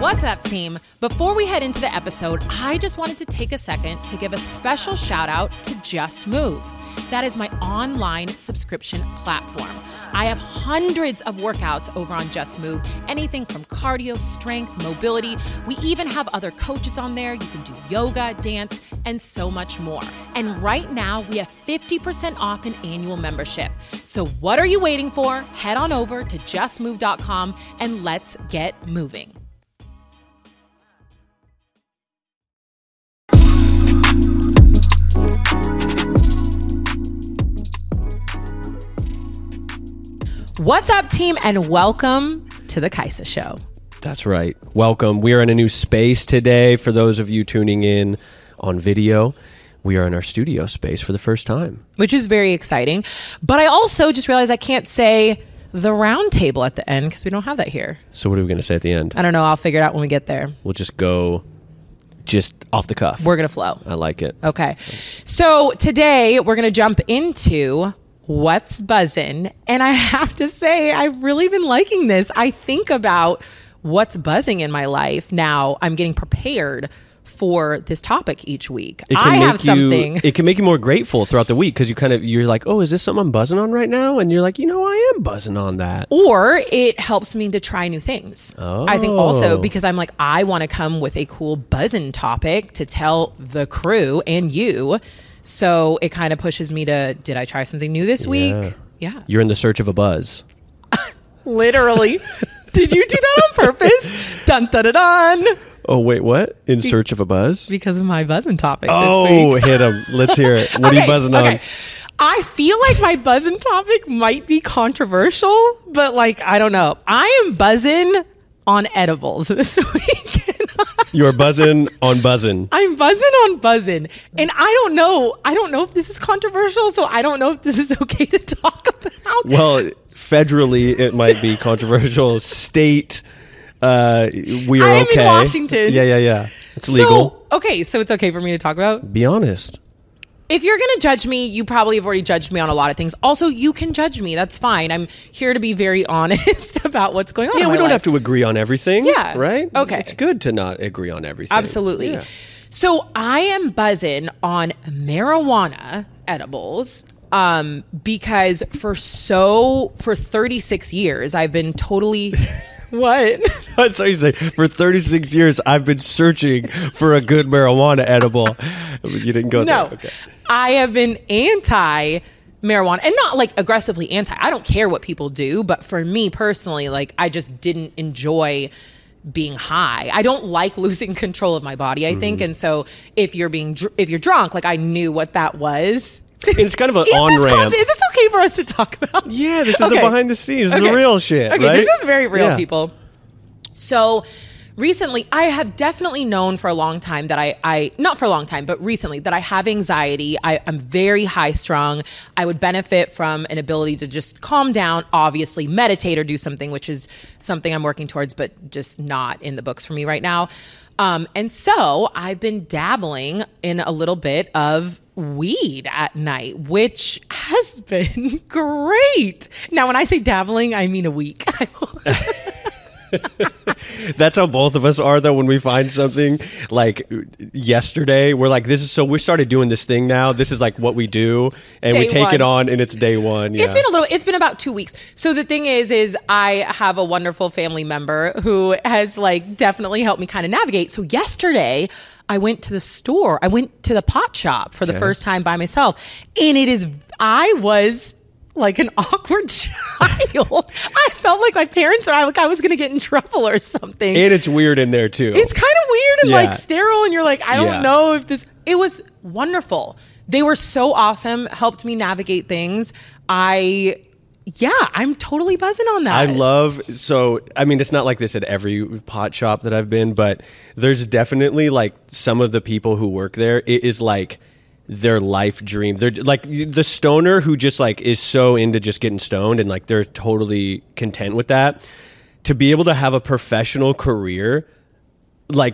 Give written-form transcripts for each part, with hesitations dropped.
What's up, team? Before we head into the episode, I just wanted to take a second to give a special shout out to Just Move. That is my online subscription platform. I have hundreds of workouts over on Just Move, anything from cardio, strength, mobility. We even have other coaches on there. You can do yoga, dance, and so much more. And right now, we have 50% off an annual membership. So what are you waiting for? Head on over to justmove.com and let's get moving. What's up, team, and welcome to the Kaisa Show. That's right. Welcome. We are in a new space today. For those of you tuning in on video, we are in our studio space for the first time, which is very exciting. But I also just realized I can't say the round table at the end because we don't have that here. So what are we going to say at the end? I don't know. I'll figure it out when we get there. We'll just go just off the cuff. We're going to flow. I like it. Okay. So today we're going to jump into What's Buzzin', and I have to say I've really been liking this. I think about what's buzzing in my life now. I'm getting prepared for this topic each week. I have something. It can make you more grateful throughout the week because you're like, oh, is this something I'm buzzing on right now? And you're like, you know, I am buzzing on that. Or it helps me to try new things. Oh. I think also because I'm like, I want to come with a cool buzzin' topic to tell the crew and you. So it kind of pushes me to, did I try something new this week? Yeah. You're in the search of a buzz. Literally. Did you do that on purpose? Dun, dun, dun, dun. Oh, wait, what? In search of a buzz? Because of my buzzing topic this week. Oh, hit him. Let's hear it. What are you buzzing on? I feel like my buzzing topic might be controversial, but I don't know. I am buzzing on edibles this week. You're buzzing on buzzing. I'm buzzing on buzzing. And I don't know if this is controversial, so I don't know if this is okay to talk about. Well, federally, it might be controversial. State, we are okay. I'm in Washington. Yeah. It's legal. So it's okay for me to talk about? Be honest. If you're going to judge me, you probably have already judged me on a lot of things. Also, you can judge me. That's fine. I'm here to be very honest about what's going on. Yeah, we don't have to agree on everything. Yeah. Right? Okay. It's good to not agree on everything. Absolutely. Yeah. So I am buzzing on marijuana edibles because for 36 years, I've been totally... What? I thought you said, for 36 years, I've been searching for a good marijuana edible. You didn't go there. No. Okay. I have been anti-marijuana, and not aggressively anti. I don't care what people do, but for me personally, I just didn't enjoy being high. I don't like losing control of my body, I think. And so if you're drunk, I knew what that was. It's kind of an on-ramp. Is this okay for us to talk about? Yeah, this is the behind the scenes. This is the real shit, right? This is very real, people. So recently, I have definitely known for a long time that I not for a long time, but recently that I have anxiety. I'm very high strung. I would benefit from an ability to just calm down, obviously meditate or do something, which is something I'm working towards, but just not in the books for me right now. And so I've been dabbling in a little bit of weed at night, which has been great. Now, when I say dabbling, I mean a week. That's how both of us are, though. When we find something yesterday, we're like, this is so we started doing this thing now. This is what we do, and we take it on, and it's day one. Yeah. It's been about 2 weeks. So the thing is I have a wonderful family member who has definitely helped me kind of navigate. So yesterday, I went to the store. I went to the pot shop for the first time by myself, and I was an awkward child. I felt like my parents or I was going to get in trouble or something. And it's weird in there too. It's kind of weird and sterile. And you're like, I don't know if this, it was wonderful. They were so awesome. Helped me navigate things. I'm totally buzzing on that. It's not like this at every pot shop that I've been, but there's definitely some of the people who work there. It is their life dream. They're the stoner who just is so into just getting stoned and they're totally content with that. To be able to have a professional career,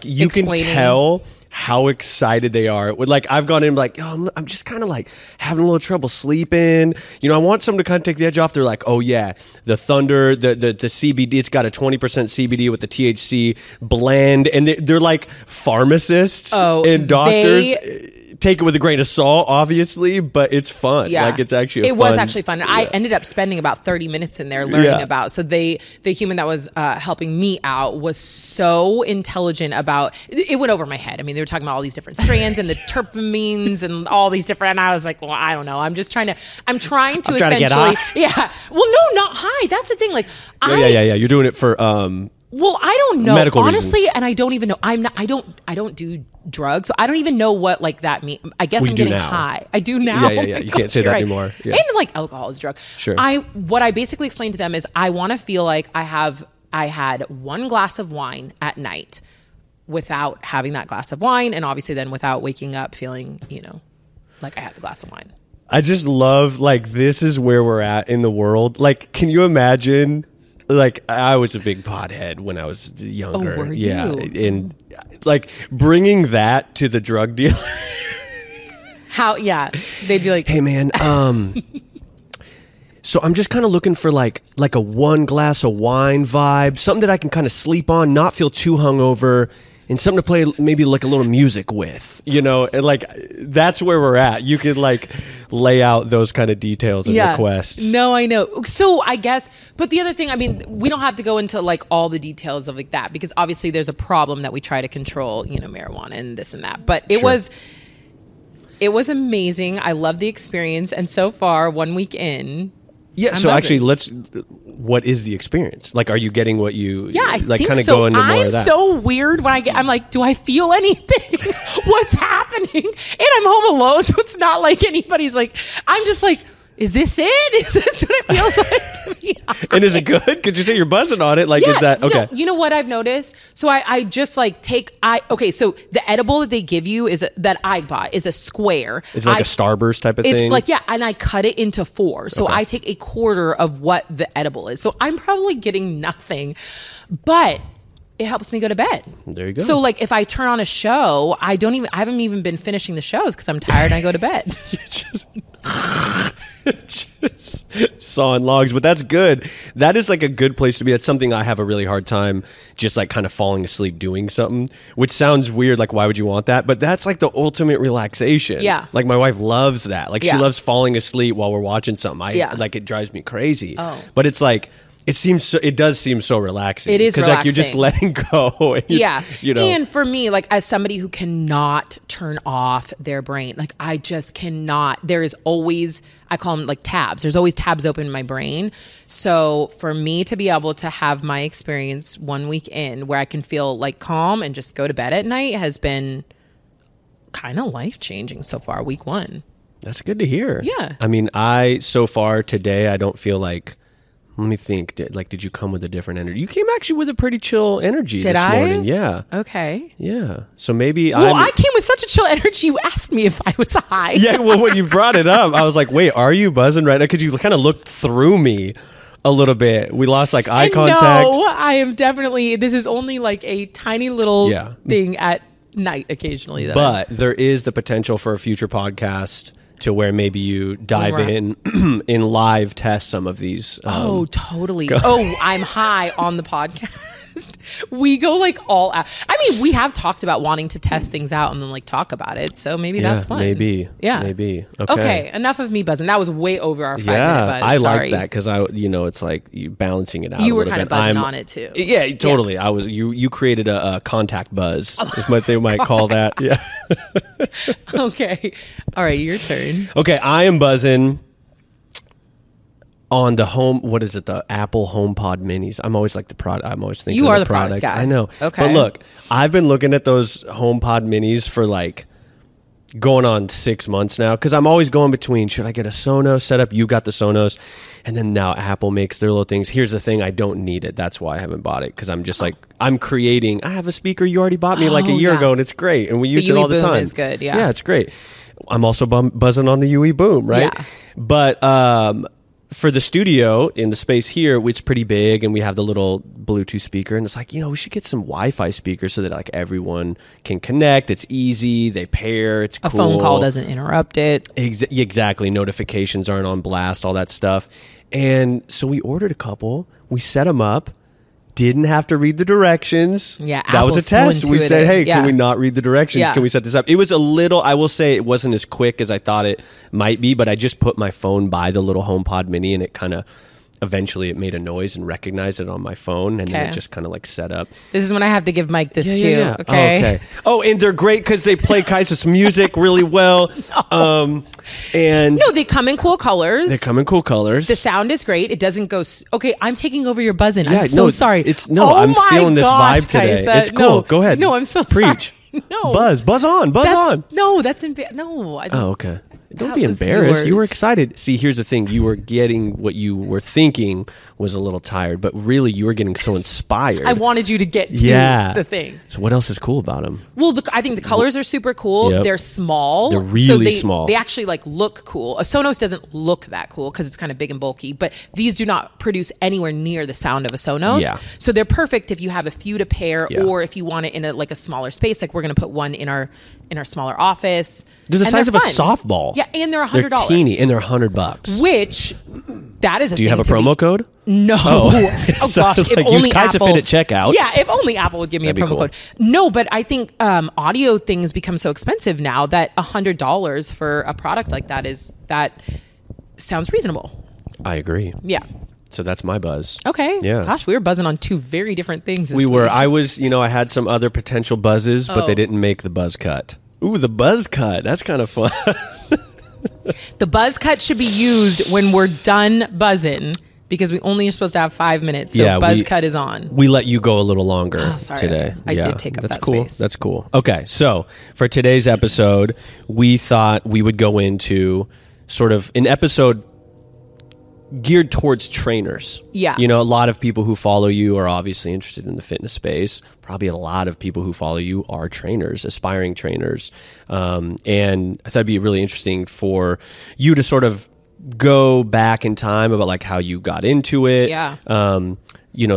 you can tell how excited they are. Like, I've gone in like, oh, I'm just kind of like having a little trouble sleeping. You know, I want someone to kind of take the edge off. They're like, oh yeah, the Thunder, the CBD, it's got a 20% CBD with the THC blend. And they're like pharmacists and doctors. Take it with a grain of salt, obviously, but it's fun. Yeah. Like, it's actually it was actually fun. Yeah. I ended up spending about 30 minutes in there learning about. So the human that was helping me out was so intelligent about, it went over my head. I mean, they were talking about all these different strands and the terpenes and all these different, and I was like, well, I don't know. I'm trying to get high. Yeah. Well, no, not high. That's the thing. Like, Yeah. You're doing it for, well, I don't know, medical honestly, reasons. And I don't even know. I don't do drugs, so I don't even know what like that means. I guess I'm getting high. I do now. Yeah. You can't say that anymore. Yeah. And like alcohol is a drug. Sure. What I basically explained to them is I want to feel like I had one glass of wine at night without having that glass of wine, and obviously then without waking up feeling, you know, like I had the glass of wine. I just love like this is where we're at in the world. Like, can you imagine? Like, I was a big pothead when I was younger. Oh, were you? Yeah. And like bringing that to the drug dealer. How? Yeah. They'd be like, hey man, so I'm just kind of looking for like a one glass of wine vibe, something that I can kind of sleep on, not feel too hungover, and something to play maybe like a little music with, you know, and like that's where we're at. You could like lay out those kind of details and requests. No, I know. So I guess, but the other thing, I mean, we don't have to go into like all the details of like that, because obviously there's a problem that we try to control, you know, marijuana and this and that, but it was amazing. I love the experience. And so far, 1 week in. Yeah. So actually what is the experience? Like, are you getting what you like kind of go into more of that? I'm so weird when I'm like, do I feel anything? What's happening? And I'm home alone. So it's not like anybody's like, I'm just like, is this it? Is this what it feels like to be high? And is it good? Because you say you're buzzing on it. Like, is that okay? You know what I've noticed? So I just like so the edible that they give you that I bought is a square. Is it like a Starburst type of thing? It's like, yeah. And I cut it into four. So I take a quarter of what the edible is. So I'm probably getting nothing, but it helps me go to bed. There you go. So like if I turn on a show, I haven't even been finishing the shows because I'm tired and I go to bed. Just sawing logs, but that's good. That is like a good place to be. That's something I have a really hard time just like kind of falling asleep doing something, which sounds weird. Like, why would you want that? But that's like the ultimate relaxation. Yeah. Like my wife loves that. Like she loves falling asleep while we're watching something. Like it drives me crazy. Oh. But it's like, it does seem so relaxing. It is because like you're just letting go. And you know. And for me, like as somebody who cannot turn off their brain, like I just cannot. There is always, I call them like tabs. There's always tabs open in my brain. So for me to be able to have my experience 1 week in where I can feel like calm and just go to bed at night has been kind of life changing so far. Week one. That's good to hear. Yeah. I mean, so far today, I don't feel like. Let me think. Like, did you come with a different energy? You came actually with a pretty chill energy morning. Yeah. Okay. Yeah. So maybe I came with such a chill energy. You asked me if I was high. Yeah. Well, when you brought it up, I was like, wait, are you buzzing right now? Because you kind of looked through me a little bit. We lost like eye contact. No, I am definitely. This is only like a tiny little thing at night occasionally. But there is the potential for a future podcast to where maybe you dive in and live test some of these. Totally. I'm high on the podcast. We go like all out. I mean, we have talked about wanting to test things out and then like talk about it. So maybe that's fun. Maybe. Yeah. Maybe. Okay. Enough of me buzzing. That was way over our 5 minute buzz. I like that because it's like you balancing it out. You were kind of buzzing on it too. Yeah, totally. Yeah. I was. You created a contact buzz is what they might call that. Yeah. Okay. All right, your turn. Okay, I am buzzing on the the Apple HomePod Minis. I'm always like the product. I'm always thinking you are the product guy. I know. Okay. But look, I've been looking at those HomePod Minis for like going on 6 months now because I'm always going between, should I get a Sonos setup? You got the Sonos. And then now Apple makes their little things. Here's the thing, I don't need it. That's why I haven't bought it because I'm just like, I'm creating. I have a speaker you already bought me like a year ago and it's great. And we use it all the time. It's good. Yeah. Yeah, it's great. I'm also buzzing on the UE Boom, right? Yeah. But for the studio in the space here, it's pretty big, and we have the little Bluetooth speaker, and it's like, you know, we should get some Wi-Fi speakers so that like everyone can connect. It's easy. They pair. It's cool. A phone call doesn't interrupt it. Exactly. Notifications aren't on blast, all that stuff. And so we ordered a couple. We set them up. Didn't have to read the directions. Yeah, that Apple's was a test. So we said, hey, can we not read the directions? Yeah. Can we set this up? It was a little, I will say it wasn't as quick as I thought it might be, but I just put my phone by the little HomePod Mini, and it kind of, eventually it made a noise and recognized it on my phone, and then it just kind of like set up. This is when I have to give Mike this cue. Yeah. Okay. Oh, and they're great because they play Kaisa's music really well. They come in cool colors. The sound is great. It doesn't go. Okay, I'm taking over your buzzing. Yeah, I'm sorry. I'm feeling this vibe today. Kaisa. It's cool. Go ahead. No, I'm so preach. Sorry. No. Buzz on. No, that's no. Oh, okay. Don't be embarrassed. You were excited. See, here's the thing. You were getting what you were thinking was a little tired, but really you were getting so inspired. I wanted you to get to the thing. So what else is cool about them? Well, I think the colors are super cool. Yep. They're small. They're really small. They actually like look cool. A Sonos doesn't look that cool because it's kind of big and bulky, but these do not produce anywhere near the sound of a Sonos. Yeah. So they're perfect if you have a few to pair or if you want it in a smaller space. Like we're going to put one in our smaller office. They're the size of a softball. Yeah, and they're $100. They're teeny, and they're $100. Which, that is a thing. Do you have a promo code? No. Oh gosh. Use Kaisa Fit at checkout. Yeah, if only Apple would give me a promo code. No, but I think audio things become so expensive now that $100 for a product like that sounds reasonable. I agree. Yeah. So that's my buzz. Okay. Yeah. Gosh, we were buzzing on two very different things this week. I was, I had some other potential buzzes, but they didn't make the buzz cut. Ooh, the buzz cut. That's kind of fun. The buzz cut should be used when we're done buzzing because we only are supposed to have 5 minutes. So buzz cut is on. We let you go a little longer today. I did take up that space. That's cool. Okay. So for today's episode, we thought we would go into sort of an episode geared towards trainers. Yeah. A lot of people who follow you are obviously interested in the fitness space. Probably a lot of people who follow you are trainers, aspiring trainers. And I thought it'd be really interesting for you to sort of go back in time about like how you got into it. Yeah.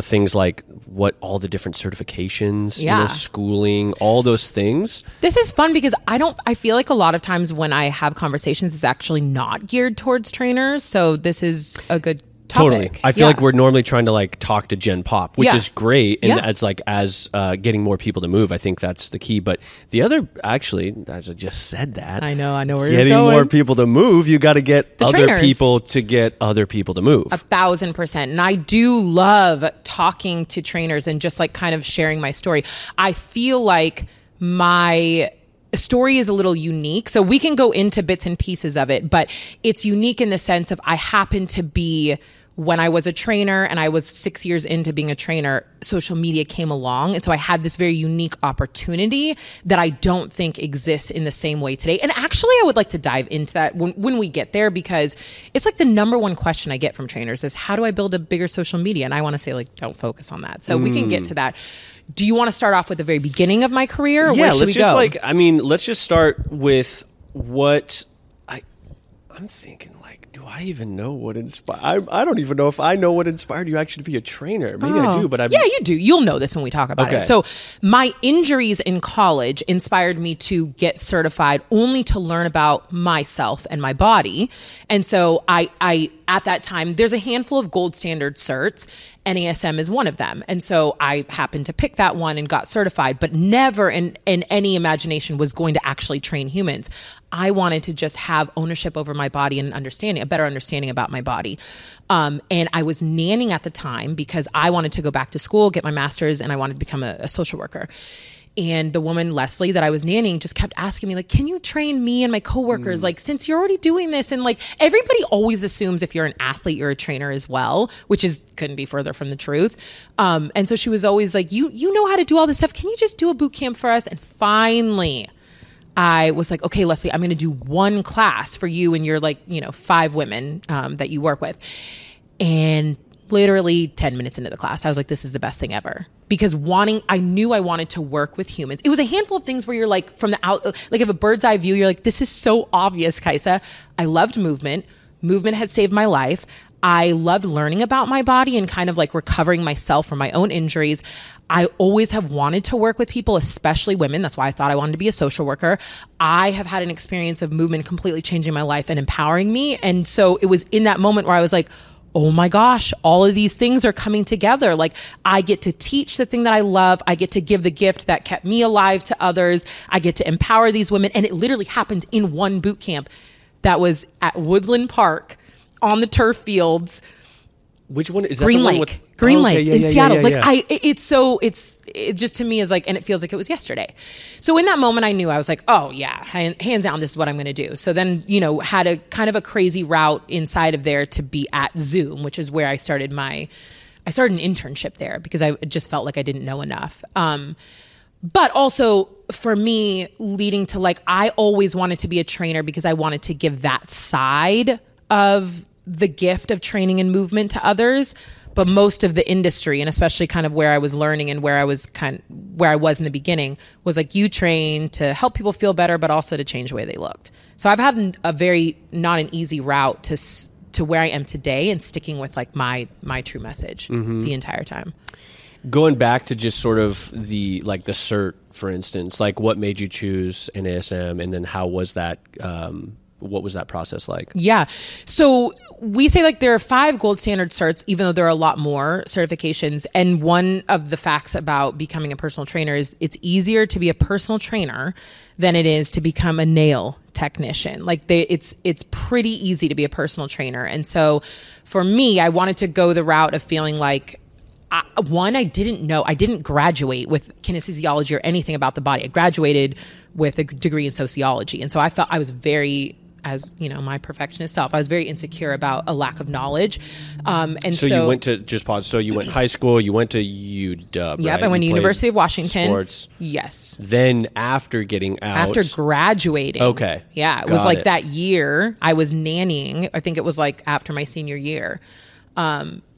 Things like what all the different certifications, schooling, all those things. This is fun because I feel like a lot of times when I have conversations, it's actually not geared towards trainers. So this is a good topic. Totally. I feel like we're normally trying to like talk to Gen Pop, which is great. And that's like, as getting more people to move, I think that's the key. But the other, actually, as I just said that. I know where you're going. Getting more people to move, you got to get other people to move. 1,000%. And I do love talking to trainers and just like kind of sharing my story. I feel like my story is a little unique. So we can go into bits and pieces of it, but it's unique in the sense of I happen to be, when I was a trainer and I was 6 years into being a trainer, social media came along. And so I had this very unique opportunity that I don't think exists in the same way today. And actually, I would like to dive into that when we get there, because it's like the number one question I get from trainers is, how do I build a bigger social media? And I want to say, like, don't focus on that. So we can get to that. Do you want to start off with the very beginning of my career? Or where should we go? Let's just start with what I'm thinking. Do I even know what inspired? I don't even know if I know what inspired you actually to be a trainer. Maybe I do, but yeah, you do. You'll know this when we talk about it. So my injuries in college inspired me to get certified, only to learn about myself and my body. And so I at that time, there's a handful of gold standard certs. NASM is one of them. And so I happened to pick that one and got certified, but never in any imagination was going to actually train humans. I wanted to just have ownership over my body and a better understanding about my body. And I was nannying at the time because I wanted to go back to school, get my master's, and I wanted to become a social worker. And the woman, Leslie, that I was nannying just kept asking me, like, can you train me and my coworkers? Like, since you're already doing this, and like everybody always assumes if you're an athlete, you're a trainer as well, which couldn't be further from the truth. And so she was always like, you know how to do all this stuff. Can you just do a boot camp for us? And finally, I was like, okay, Leslie, I'm going to do one class for you and your 5 women that you work with. And literally 10 minutes into the class, I was like, this is the best thing ever. Because I knew I wanted to work with humans. It was a handful of things where you're like, from the out, like if a bird's eye view, you're like, this is so obvious, Kaisa. I loved movement. Movement had saved my life. I loved learning about my body and kind of like recovering myself from my own injuries. I always have wanted to work with people, especially women. That's why I thought I wanted to be a social worker. I have had an experience of movement completely changing my life and empowering me. And so it was in that moment where I was like, oh my gosh, all of these things are coming together. Like, I get to teach the thing that I love. I get to give the gift that kept me alive to others. I get to empower these women. And it literally happened in one boot camp that was at Woodland Park on the turf fields. Which one is that? Green Lake. Green Lake in Seattle. It just to me is like, and it feels like it was yesterday. So in that moment I knew, I was like, oh yeah, hands down, this is what I'm going to do. So then, had a kind of a crazy route inside of there to be at Zoom, which is where I started an internship there because I just felt like I didn't know enough. But also for me leading to I always wanted to be a trainer because I wanted to give that side of the gift of training and movement to others, but most of the industry, and especially kind of where I was learning and where I was in the beginning, was like, you train to help people feel better, but also to change the way they looked. So I've had not an easy route to where I am today, and sticking with my true message the entire time. Going back to just sort of the cert, for instance, what made you choose NASM, and then how was that? What was that process like? Yeah. So we say there are 5 gold standard certs, even though there are a lot more certifications. And one of the facts about becoming a personal trainer is it's easier to be a personal trainer than it is to become a nail technician. It's pretty easy to be a personal trainer. And so for me, I wanted to go the route of feeling like, I didn't know. I didn't graduate with kinesiology or anything about the body. I graduated with a degree in sociology. And so I felt I was very, as you know, my perfectionist self, I was very insecure about a lack of knowledge. So you went to, just pause. So you went high school, you went to UW. Yep, right? I went to University of Washington. Sports. Yes. Then after getting out. After graduating. Okay. Yeah. It was that year I was nannying. I think it was after my senior year.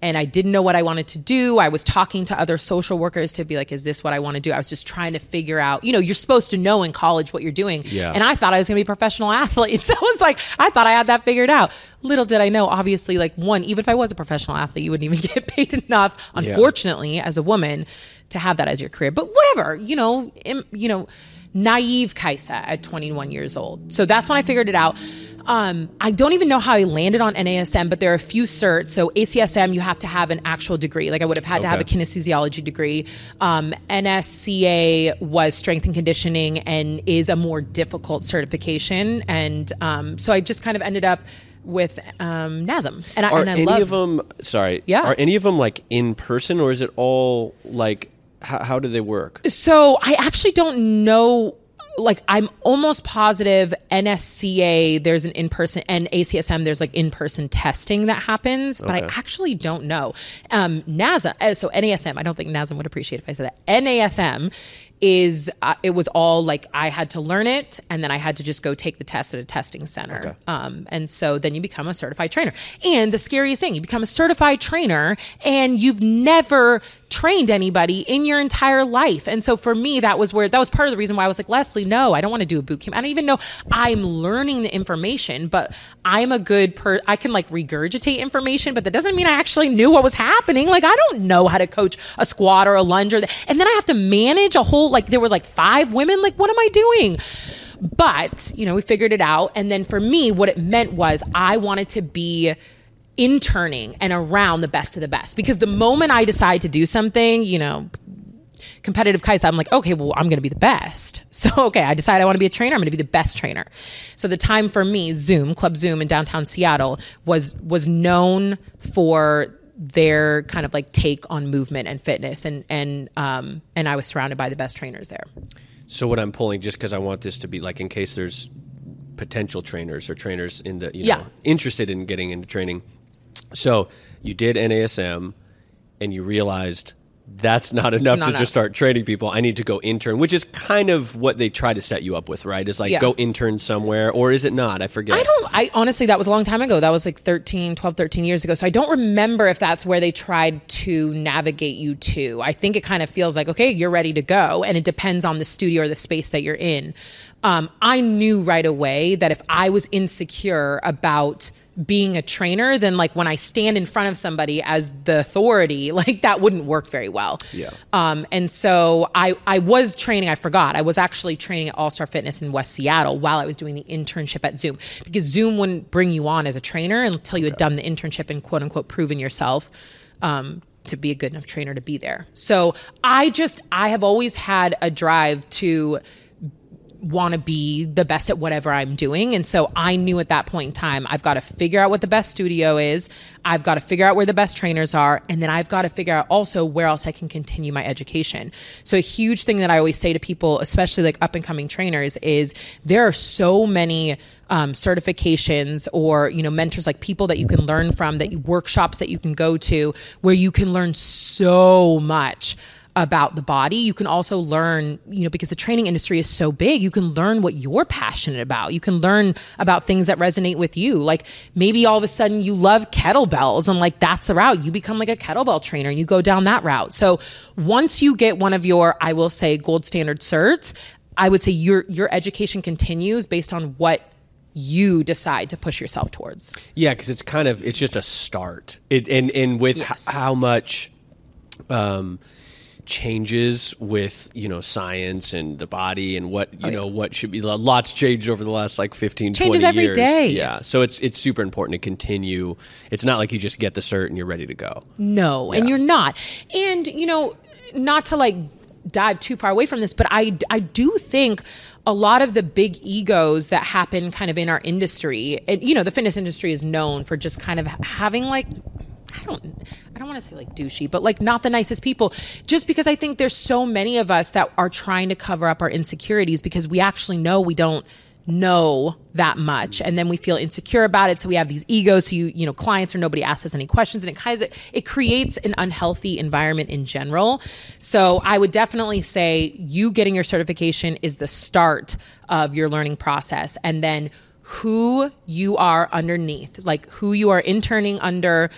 And I didn't know what I wanted to do. I was talking to other social workers to be like, is this what I want to do? I was just trying to figure out, you're supposed to know in college what you're doing. Yeah. And I thought I was going to be a professional athlete. So I was I thought I had that figured out. Little did I know, obviously, even if I was a professional athlete, you wouldn't even get paid enough, unfortunately, as a woman to have that as your career. But whatever, naive Kaisa at 21 years old. So that's when I figured it out. I don't even know how I landed on NASM, but there are a few certs. So ACSM, you have to have an actual degree. I would have had to have a kinesiology degree. NSCA was strength and conditioning and is a more difficult certification. And so I just kind of ended up with NASM. And are any of them in person, or is it all how do they work? So I actually don't know. I'm almost positive NSCA, there's an in-person, and ACSM, there's in-person testing that happens, but I actually don't know. NASM, I don't think NASM would appreciate if I said that. NASM is, it was all I had to learn it, and then I had to just go take the test at a testing center. Okay. And so then you become a certified trainer. And the scariest thing, you become a certified trainer and you've never trained anybody in your entire life. And so for me, that was part of the reason why I was like, Leslie, no, I don't want to do a boot camp. I don't even know. I'm learning the information, but I'm a good I can regurgitate information, but that doesn't mean I actually knew what was happening. I don't know how to coach a squat or a lunge and then I have to manage a whole, there were 5 women. What am I doing? But, we figured it out. And then for me, what it meant was I wanted to be interning and around the best of the best, because the moment I decide to do something, competitive Kaisa, I'm okay, well, I'm going to be the best. So, I decide I want to be a trainer. I'm going to be the best trainer. So the time for me, Club Zoom in downtown Seattle was known for their kind of take on movement and fitness, and I was surrounded by the best trainers there. So what I'm pulling, just because I want this to be in case there's potential trainers or trainers in the interested in getting into training. So you did NASM, and you realized that's not enough. Just start training people. I need to go intern, which is kind of what they try to set you up with, right? Is go intern somewhere, or is it not? I forget. I honestly, that was a long time ago. That was 13 years ago. So I don't remember if that's where they tried to navigate you to. I think it kind of feels okay, you're ready to go. And it depends on the studio or the space that you're in. I knew right away that if I was insecure about being a trainer than like when I stand in front of somebody as the authority, like that wouldn't work very well. Yeah. And so I was training, I forgot. I was actually training at All-Star Fitness in West Seattle while I was doing the internship at Zoom, because Zoom wouldn't bring you on as a trainer until you had done the internship and quote unquote proven yourself to be a good enough trainer to be there. So I have always had a drive to want to be the best at whatever I'm doing. And so I knew at that point in time, I've got to figure out what the best studio is. I've got to figure out where the best trainers are. And then I've got to figure out also where else I can continue my education. So a huge thing that I always say to people, especially like up and coming trainers, is there are so many certifications or, you know, mentors, like people that you can learn from, that you workshops that you can go to where you can learn so much about the body. You can also learn, you know, because the training industry is so big, you can learn what you're passionate about. You can learn about things that resonate with you. Like maybe all of a sudden you love kettlebells and like that's the route. You become like a kettlebell trainer and you go down that route. So once you get one of your, I will say, gold standard certs, I would say your education continues based on what you decide to push yourself towards. Yeah, because it's kind of, it's just a start. And with yes. how much changes with, you know, science and the body and what, you know, what should be, lots changed over the last like 15, changes 20 years. Changes every day. Yeah. So it's super important to continue. It's not like you just get the cert and you're ready to go. No, yeah. And you're not. And, you know, not to like dive too far away from this, but I do think a lot of the big egos that happen kind of in our industry, and, you know, the fitness industry is known for just kind of having like, I don't want to say like douchey, but like not the nicest people, just because I think there's so many of us that are trying to cover up our insecurities because we actually know we don't know that much. And then we feel insecure about it. So we have these egos. So you know, clients or nobody asks us any questions, and it kind of, it creates an unhealthy environment in general. So I would definitely say you getting your certification is the start of your learning process. And then who you are underneath, like who you are interning under,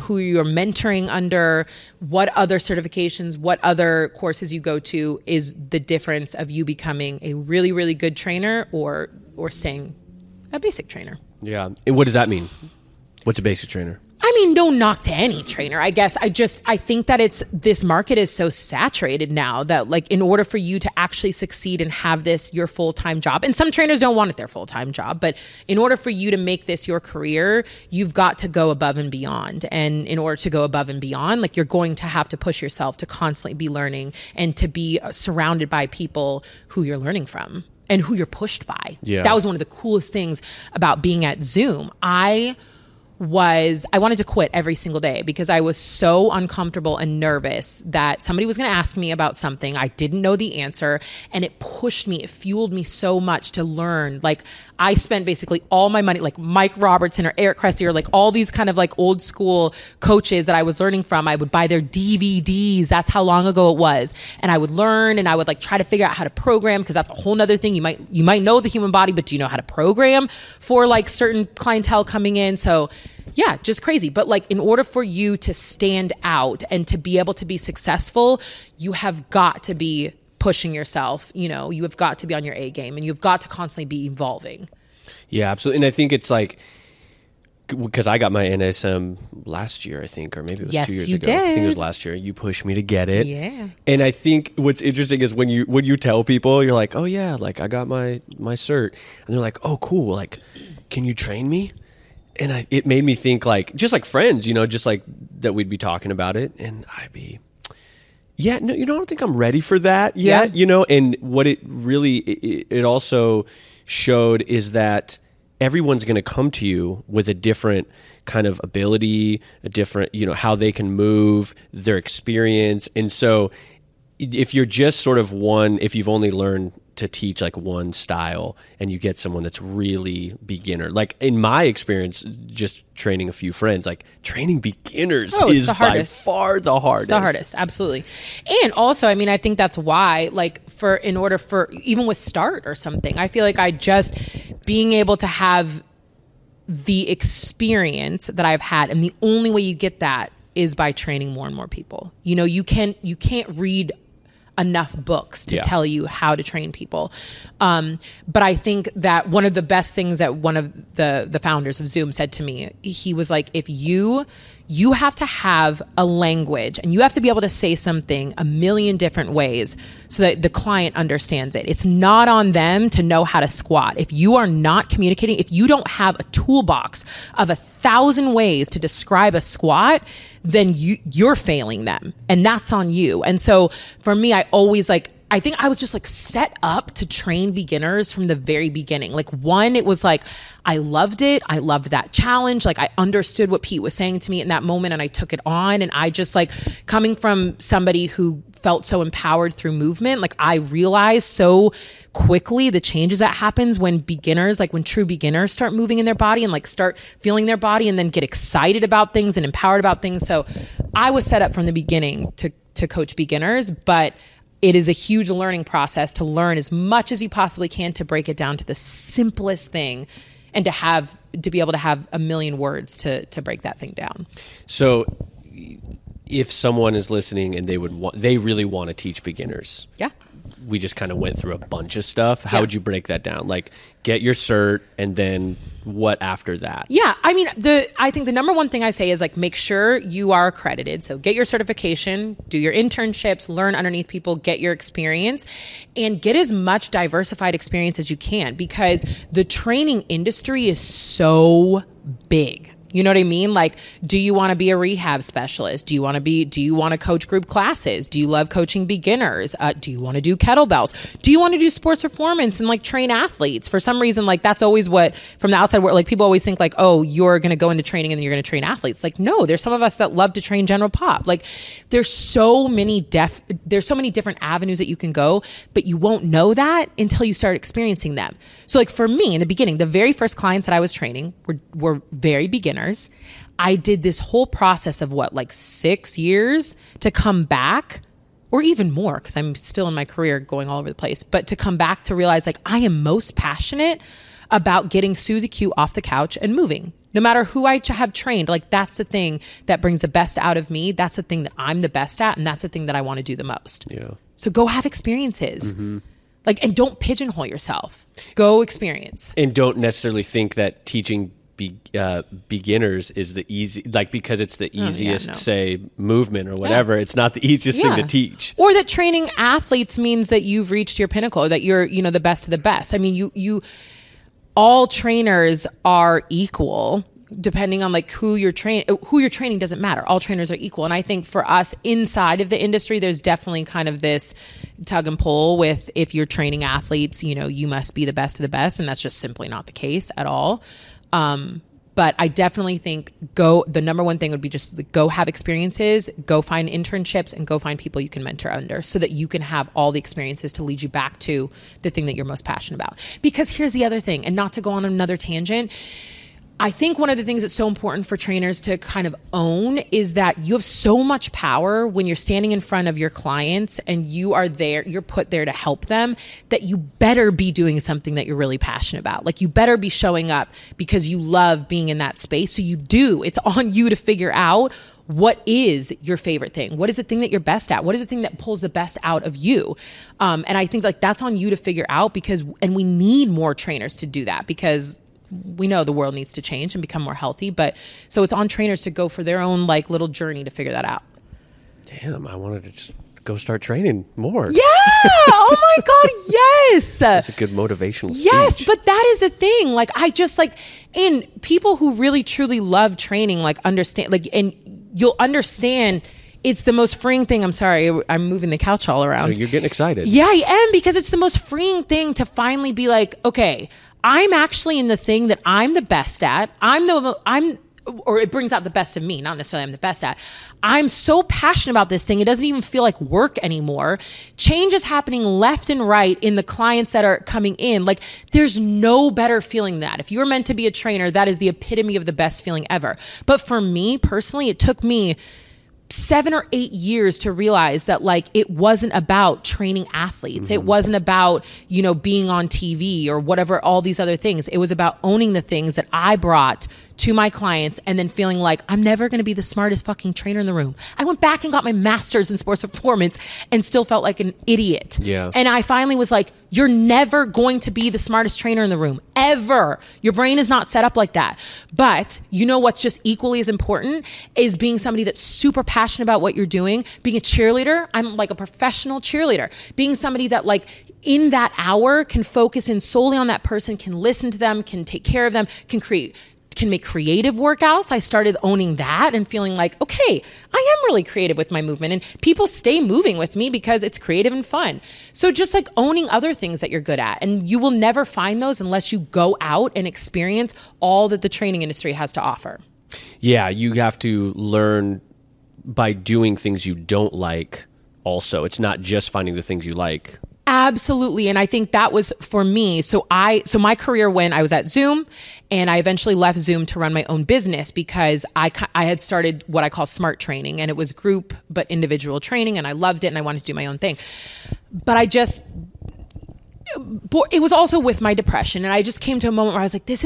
who you are mentoring under, what other certifications, what other courses you go to is the difference of you becoming a really, really good trainer or staying a basic trainer. Yeah. And what does that mean? What's a basic trainer? I mean, no knock to any trainer, I guess. I think that it's, this market is so saturated now that like in order for you to actually succeed and have this your full-time job, and some trainers don't want it their full-time job, but in order for you to make this your career, you've got to go above and beyond. And in order to go above and beyond, like you're going to have to push yourself to constantly be learning and to be surrounded by people who you're learning from and who you're pushed by. Yeah. That was one of the coolest things about being at Zoom. I wanted to quit every single day because I was so uncomfortable and nervous that somebody was going to ask me about something. I didn't know the answer, and it pushed me. It fueled me so much to learn. Like I spent basically all my money, like Mike Robertson or Eric Cressy or like all these kind of like old school coaches that I was learning from. I would buy their DVDs. That's how long ago it was. And I would learn and I would like try to figure out how to program, because that's a whole nother thing. You might know the human body, but do you know how to program for like certain clientele coming in? So yeah, just crazy. But like in order for you to stand out and to be able to be successful, you have got to be pushing yourself. You know, you have got to be on your A game and you've got to constantly be evolving. Yeah, absolutely. And I think it's like, because I got my NASM last year, I think, or maybe it was 2 years ago. Did. I think it was last year. You pushed me to get it. Yeah. And I think what's interesting is when you tell people, you're like, oh yeah, like I got my cert. And they're like, oh cool. Like, can you train me? And it made me think, like, just like friends, you know, just like that we'd be talking about it. And I'd be, yeah, no, you don't think I'm ready for that yet, you know? And what it really, it also showed is that everyone's going to come to you with a different kind of ability, a different, you know, how they can move, their experience. And so if you're just sort of one, if you've only learned to teach like one style and you get someone that's really beginner. Like in my experience, just training a few friends, like training beginners is by far the hardest. It's the hardest, absolutely. And also, I mean, I think that's why, like even with Start or something, I feel like being able to have the experience that I've had, and the only way you get that is by training more and more people. You know, you can't read enough books to tell you how to train people. But I think that one of the best things that one of the founders of Zoom said to me, he was like, if you have to have a language and you have to be able to say something a million different ways so that the client understands it. It's not on them to know how to squat. If you are not communicating, if you don't have a toolbox of 1,000 ways to describe a squat, then you're failing them, and that's on you. And so for me, I think I was just set up to train beginners from the very beginning. It was I loved it. I loved that challenge. I understood what Pete was saying to me in that moment, and I took it on. And I just coming from somebody who felt so empowered through movement, I realized so quickly the changes that happens when beginners, when true beginners start moving in their body and start feeling their body and then get excited about things and empowered about things. So I was set up from the beginning to coach beginners, but it is a huge learning process to learn as much as you possibly can, to break it down to the simplest thing, and to be able to have a million words to break that thing down. So if someone is listening and they really want to teach beginners. Yeah. We just kind of went through a bunch of stuff. How would you break that down? Get your cert, and then what after that? Yeah. I mean, I think the number one thing I say is make sure you are accredited. So get your certification, do your internships, learn underneath people, get your experience, and get as much diversified experience as you can, because the training industry is so big. You know what I mean? Do you want to be a rehab specialist? Do you want to coach group classes? Do you love coaching beginners? Do you want to do kettlebells? Do you want to do sports performance and train athletes? For some reason, that's always what, from the outside world, people always think oh, you're going to go into training and then you're going to train athletes. No, there's some of us that love to train general pop. There's so many different avenues that you can go, but you won't know that until you start experiencing them. So for me in the beginning, the very first clients that I was training were very beginners. I did this whole process of 6 years to come back, or even more, because I'm still in my career going all over the place, but to come back to realize I am most passionate about getting Susie Q off the couch and moving. No matter who I have trained, that's the thing that brings the best out of me. That's the thing that I'm the best at, and that's the thing that I want to do the most. Yeah. So go have experiences. Mm-hmm. And don't pigeonhole yourself. Go experience. And don't necessarily think that teaching beginners is the easy, because it's the easiest, say, movement or whatever. Yeah. It's not the easiest thing to teach. Or that training athletes means that you've reached your pinnacle, or that you're, the best of the best. I mean, all trainers are equal, depending on who you're training doesn't matter. All trainers are equal. And I think for us inside of the industry, there's definitely kind of this tug and pull with, if you're training athletes, you must be the best of the best. And that's just simply not the case at all. But I definitely think the number one thing would be just go have experiences, go find internships, and go find people you can mentor under, so that you can have all the experiences to lead you back to the thing that you're most passionate about. Because here's the other thing, and not to go on another tangent, I think one of the things that's so important for trainers to kind of own is that you have so much power when you're standing in front of your clients and you are there, you're put there to help them, that you better be doing something that you're really passionate about. You better be showing up because you love being in that space. So you do. It's on you to figure out, what is your favorite thing? What is the thing that you're best at? What is the thing that pulls the best out of you? And I think that's on you to figure out, and we need more trainers to do that, because we know the world needs to change and become more healthy, but so it's on trainers to go for their own little journey to figure that out. Damn, I wanted to just go start training more. Yeah. Oh my God. Yes. That's a good motivational speech. Yes. But that is the thing. I just and people who really truly love training, understand, and you'll understand. It's the most freeing thing. I'm sorry, I'm moving the couch all around. So you're getting excited. Yeah, I am, because it's the most freeing thing to finally be okay, I'm actually in the thing that I'm the best at. Or it brings out the best of me, not necessarily I'm the best at. I'm so passionate about this thing, it doesn't even feel like work anymore. Change is happening left and right in the clients that are coming in. There's no better feeling that. If you're meant to be a trainer, that is the epitome of the best feeling ever. But for me personally, it took me 7 or 8 years to realize that it wasn't about training athletes. Mm-hmm. It wasn't about, being on TV or whatever, all these other things. It was about owning the things that I brought to my clients and then feeling like I'm never going to be the smartest fucking trainer in the room. I went back and got my master's in sports performance and still felt like an idiot. Yeah. And I finally was like, you're never going to be the smartest trainer in the room, ever. Your brain is not set up like that. But you know what's just equally as important is being somebody that's super passionate about what you're doing, being a cheerleader. I'm like a professional cheerleader. Being somebody that like in that hour can focus in solely on that person, can listen to them, can take care of them, can make creative workouts. I started owning that and feeling like, okay, I am really creative with my movement and people stay moving with me because it's creative and fun. So just like owning other things that you're good at, and you will never find those unless you go out and experience all that the training industry has to offer. Yeah, you have to learn by doing things you don't like also. It's not just finding the things you like. Absolutely. And I think that was for me. So my career when I was at Zoom, and I eventually left Zoom to run my own business because I had started what I call smart training, and it was group but individual training, and I loved it and I wanted to do my own thing. But it was also with my depression, and I just came to a moment where I was like, this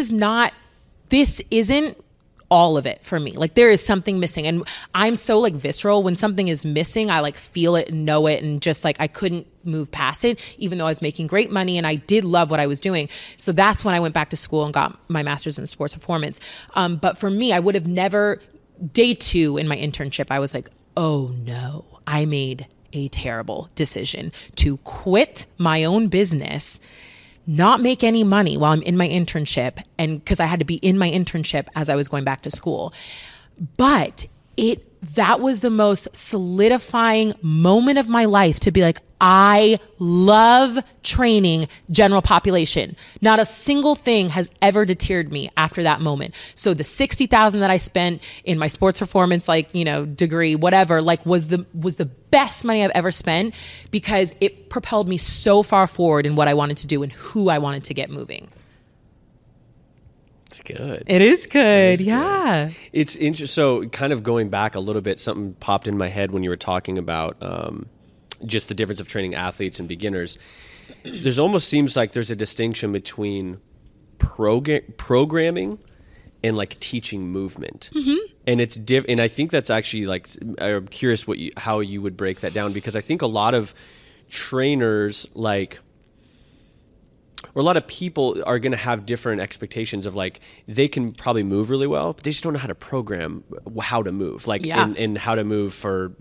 isn't all of it for me. Like there is something missing, and I'm so like visceral. When something is missing, I like feel it and know it, and just like I couldn't move past it, even though I was making great money and I did love what I was doing. So that's when I went back to school and got my master's in sports performance. But for me, I would have never, day two in my internship, I was like, oh no, I made a terrible decision to quit my own business, not make any money while I'm in my internship, and because I had to be in my internship as I was going back to school. But that was the most solidifying moment of my life to be like, I love training general population. Not a single thing has ever deterred me after that moment. So the $60,000 that I spent in my sports performance, degree, whatever, was the best money I've ever spent because it propelled me so far forward in what I wanted to do and who I wanted to get moving. It's good. It is good. Yeah. It's interesting. So kind of going back a little bit, something popped in my head when you were talking about, just the difference of training athletes and beginners. There's almost seems like there's a distinction between programming and like teaching movement. Mm-hmm. And it's and I think that's actually like, I'm curious how you would break that down, because I think a lot of trainers or a lot of people are going to have different expectations of like, they can probably move really well, but they just don't know how to program how to move, and how to move for,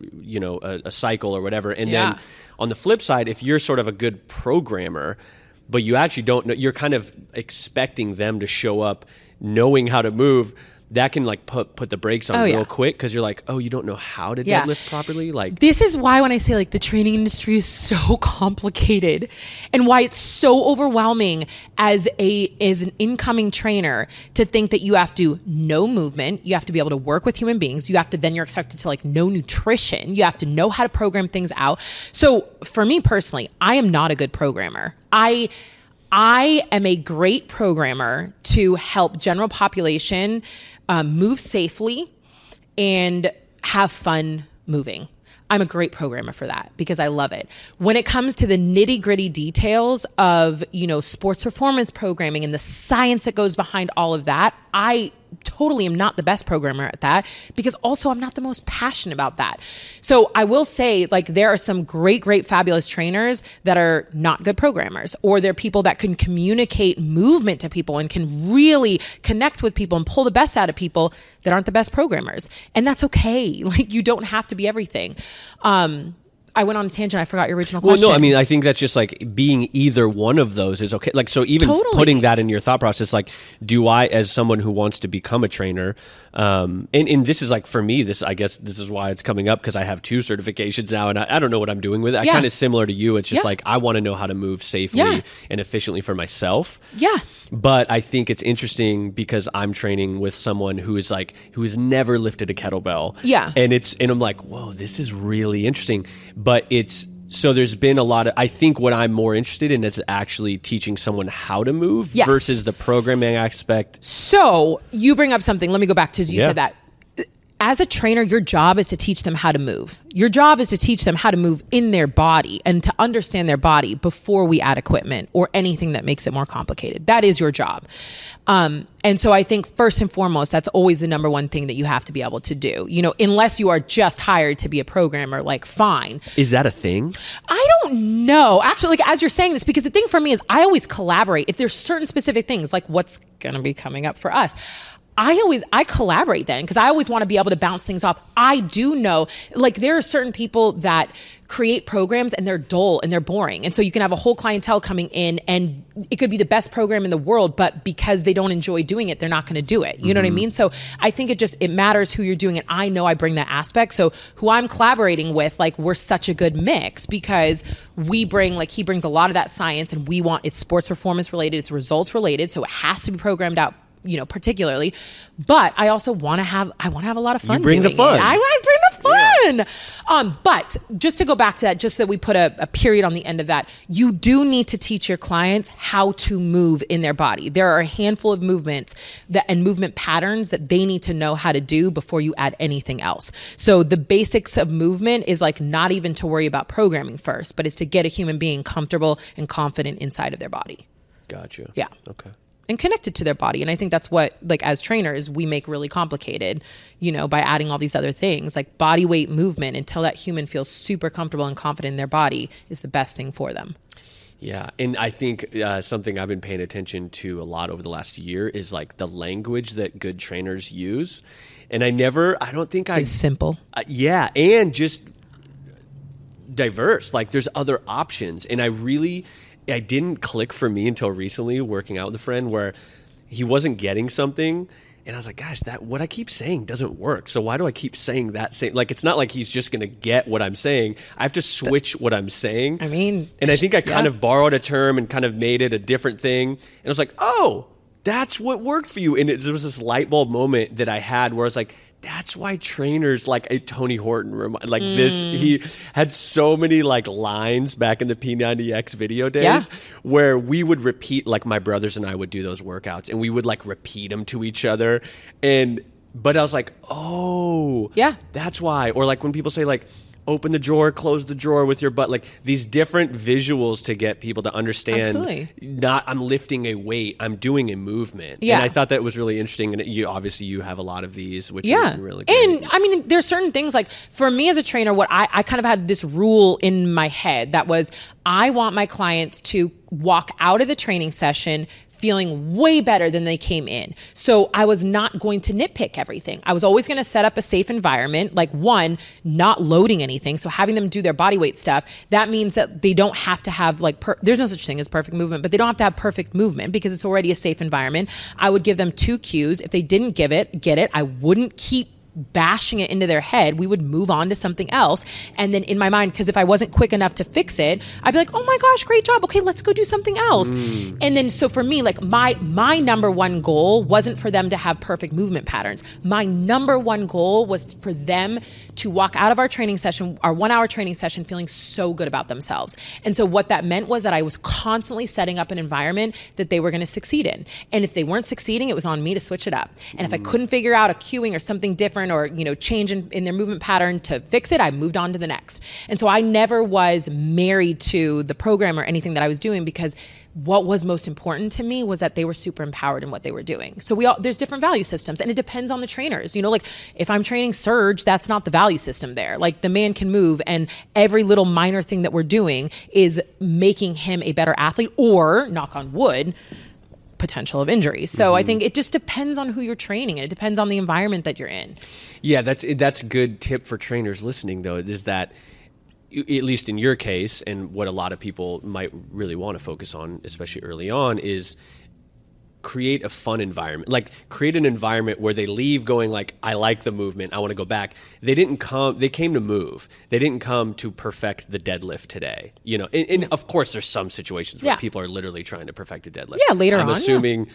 a cycle or whatever. And then on the flip side, if you're sort of a good programmer, but you actually don't know, you're kind of expecting them to show up knowing how to move, that can like put the brakes on real quick, because you're like, oh, you don't know how to deadlift properly. Like, this is why when I say like the training industry is so complicated, and why it's so overwhelming as an incoming trainer to think that you have to know movement, you have to be able to work with human beings, you're expected to like know nutrition, you have to know how to program things out. So for me personally, I am not a good programmer. I am a great programmer to help general population move safely and have fun moving. I'm a great programmer for that because I love it. When it comes to the nitty-gritty details of, sports performance programming and the science that goes behind all of that, I totally am not the best programmer at that, because also I'm not the most passionate about that. So I will say there are some great, fabulous trainers that are not good programmers, or they're people that can communicate movement to people and can really connect with people and pull the best out of people that aren't the best programmers. And that's okay. You don't have to be everything. I went on a tangent. I forgot your original question. Well, no, I mean, I think that's just being either one of those is okay. So even putting that in your thought process, do I, as someone who wants to become a trainer, and this is for me, I guess this is why it's coming up, because I have 2 certifications now, and I don't know what I'm doing with it. Yeah. I kind of similar to you. It's just I want to know how to move safely and efficiently for myself. Yeah. But I think it's interesting because I'm training with someone who has never lifted a kettlebell. Yeah. And I'm like, whoa, this is really interesting. But there's been a lot of, I think what I'm more interested in is actually teaching someone how to move versus the programming aspect. So you bring up something. Let me go back to, you said that. as a trainer, your job is to teach them how to move. Your job is to teach them how to move in their body and to understand their body before we add equipment or anything that makes it more complicated. That is your job. And so I think first and foremost, that's always the number one thing that you have to be able to do, you know, unless you are just hired to be a programmer, like fine. Is that a thing? I don't know. Actually, like as you're saying this, because the thing for me is I always collaborate. If there's certain specific things, like what's going to be coming up for us, I collaborate then because I always want to be able to bounce things off. I do know, like there are certain people that create programs and they're dull and they're boring. And so you can have a whole clientele coming in and it could be the best program in the world, but because they don't enjoy doing it, they're not going to do it. You know what I mean? So I think it matters who you're doing. And I know I bring that aspect. So who I'm collaborating with, like we're such a good mix because we bring, like he brings a lot of that science and we want, it's sports performance related, it's results related. So it has to be programmed out, you know, particularly, but I also want to have, a lot of fun. You bring doing the fun. I bring the fun. Yeah. But just to go back to that, just so that we put a period on the end of that, you do need to teach your clients how to move in their body. There are a handful of movements and movement patterns that they need to know how to do before you add anything else. So the basics of movement is like not even to worry about programming first, but it's to get a human being comfortable and confident inside of their body. Gotcha. Yeah. Okay. And connected to their body. And I think that's what, like as trainers, we make really complicated, you know, by adding all these other things like body weight movement until that human feels super comfortable and confident in their body is the best thing for them. Yeah. And I think something I've been paying attention to a lot over the last year is like the language that good trainers use. And I don't think it's simple. Yeah. And just diverse. Like there's other options. And I didn't click for me until recently working out with a friend where he wasn't getting something. And I was like, gosh, what I keep saying doesn't work. So why do I keep saying that same? Like, it's not like he's just going to get what I'm saying. I have to switch what I'm saying. I mean, and I think I kind of borrowed a term and kind of made it a different thing. And I was like, oh, that's what worked for you. And there was this light bulb moment that I had where I was like, that's why trainers like a Tony Horton, this, he had so many like lines back in the P90X video days where we would repeat, like my brothers and I would do those workouts and we would like repeat them to each other. But I was like, oh, yeah, that's why. Or like when people say like, open the drawer, close the drawer with your butt, like these different visuals to get people to understand. Absolutely. I'm lifting a weight, I'm doing a movement. Yeah. And I thought that was really interesting. And you have a lot of these, which is really good. And I mean, there's certain things like for me as a trainer, what I kind of had this rule in my head that was, I want my clients to walk out of the training session feeling way better than they came in. So I was not going to nitpick everything. I was always going to set up a safe environment, like one, not loading anything. So having them do their body weight stuff, that means that they don't have to have like, there's no such thing as perfect movement, but they don't have to have perfect movement because it's already a safe environment. I would give them two cues. If they didn't get it, I wouldn't keep bashing it into their head. We would move on to something else. And then in my mind, because if I wasn't quick enough to fix it, I'd be like, oh my gosh, great job. Okay, let's go do something else. And then so for me, like my number one goal wasn't for them to have perfect movement patterns. My number one goal was for them to walk out of our 1 hour training session, feeling so good about themselves. And so what that meant was that I was constantly setting up an environment that they were going to succeed in. And if they weren't succeeding, it was on me to switch it up. And if I couldn't figure out a cueing or something different, or, you know, change in their movement pattern to fix it, I moved on to the next. And so I never was married to the program or anything that I was doing because what was most important to me was that they were super empowered in what they were doing. So there's different value systems and it depends on the trainers. You know, like if I'm training Serge, that's not the value system there. Like the man can move and every little minor thing that we're doing is making him a better athlete or, knock on wood, potential of injury. So I think it just depends on who you're training and it depends on the environment that you're in. Yeah, that's a good tip for trainers listening though, is that at least in your case and what a lot of people might really want to focus on, especially early on, is create a fun environment. Like create an environment where they leave going like, I like the movement, I want to go back. They came to move. They didn't come to perfect the deadlift today. You know, and of course there's some situations where people are literally trying to perfect a deadlift. Yeah, later on. I'm assuming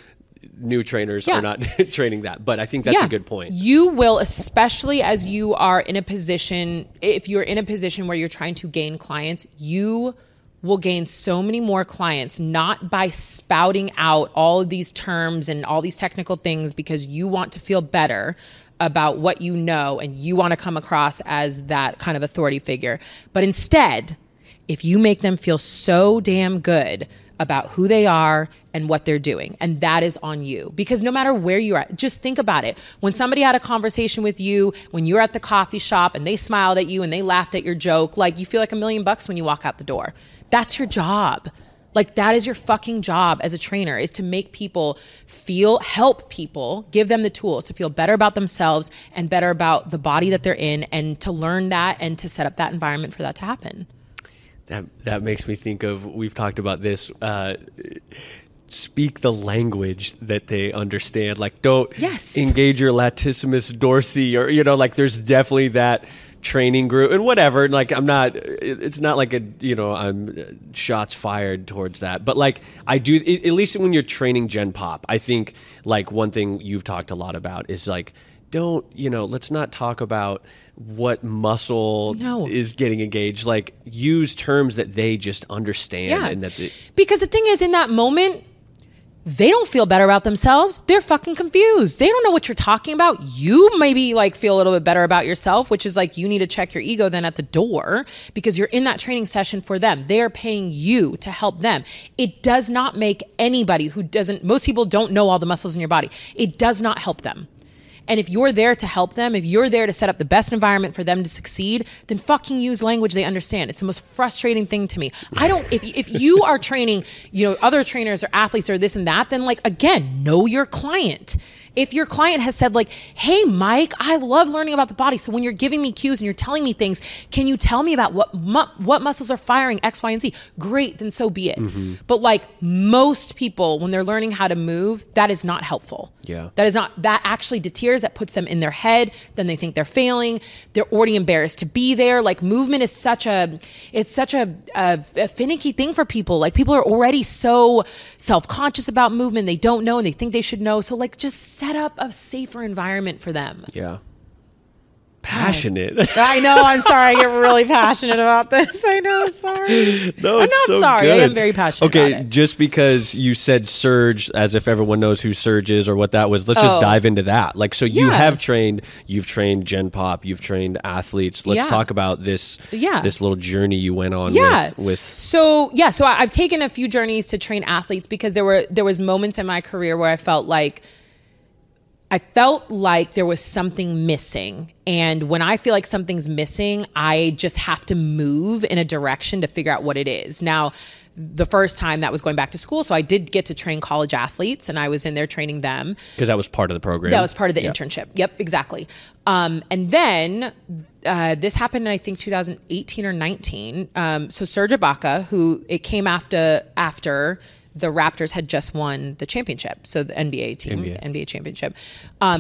new trainers are not training that, but I think that's a good point. You will, especially as you are in a position, if you're in a position where you're trying to gain clients, you will gain so many more clients, not by spouting out all of these terms and all these technical things because you want to feel better about what you know, and you want to come across as that kind of authority figure. But instead, if you make them feel so damn good about who they are and what they're doing, and that is on you. Because no matter where you're at, just think about it. When somebody had a conversation with you, when you're at the coffee shop and they smiled at you and they laughed at your joke, like, you feel like $1 million when you walk out the door. That's your job. Like, that is your fucking job as a trainer, is to make people feel, help people, give them the tools to feel better about themselves and better about the body that they're in, and to learn that and to set up that environment for that to happen. That makes me think of, we've talked about this, speak the language that they understand. Like, don't engage your latissimus dorsi, or, you know, like, there's definitely that training group and whatever. Like, I'm not, it's not like a, you know, I'm shots fired towards that, but like, I do, at least when you're training Gen Pop, I think like one thing you've talked a lot about is like, don't, you know, let's not talk about what muscle is getting engaged. Like, use terms that they just understand. Yeah. And that because the thing is, in that moment, they don't feel better about themselves. They're fucking confused. They don't know what you're talking about. You maybe like feel a little bit better about yourself, which is like, you need to check your ego then at the door, because you're in that training session for them. They are paying you to help them. It does not make anybody who doesn't, most people don't know all the muscles in your body. It does not help them. And if you're there to help them, if you're there to set up the best environment for them to succeed, then fucking use language they understand. It's the most frustrating thing to me. I don't, if you are training, you know, other trainers or athletes or this and that, then like, again, know your client. If your client has said like, hey, Mike, I love learning about the body, so when you're giving me cues and you're telling me things, can you tell me about what muscles are firing X, Y, and Z? Great, then so be it. Mm-hmm. But like, most people, when they're learning how to move, that is not helpful. Yeah, that actually deteriorates. That puts them in their head. Then they think they're failing. They're already embarrassed to be there. Like, movement is such a finicky thing for people. Like, people are already so self-conscious about movement. They don't know and they think they should know. So like, just set up a safer environment for them. Yeah. Passionate. I know. I'm sorry. I get really passionate about this. I know. Sorry. No, I'm not so sorry. Good. I am very passionate about it. Just because you said Serge, as if everyone knows who Serge is or what that was, let's just dive into that. Like, so you have trained, you've trained Gen Pop, you've trained athletes. Let's talk about this, this little journey you went on with. So I've taken a few journeys to train athletes, because there was moments in my career where I felt like there was something missing. And when I feel like something's missing, I just have to move in a direction to figure out what it is. Now, the first time, that was going back to school. So I did get to train college athletes, and I was in there training them. Because that was part of the program. That was part of the internship. Yep, exactly. And then this happened in, I think, 2018 or 19. So Serge Ibaka, who it came after the Raptors had just won the championship. So the NBA team, the NBA championship.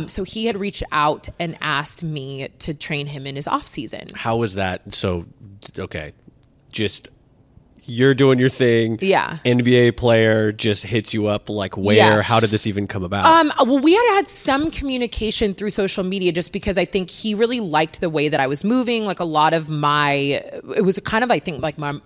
So he had reached out and asked me to train him in his off season. How was that? So, okay, just, you're doing your thing. Yeah. NBA player just hits you up, like, where? Yeah. How did this even come about? Well, we had some communication through social media, just because I think he really liked the way that I was moving. Like, a lot of my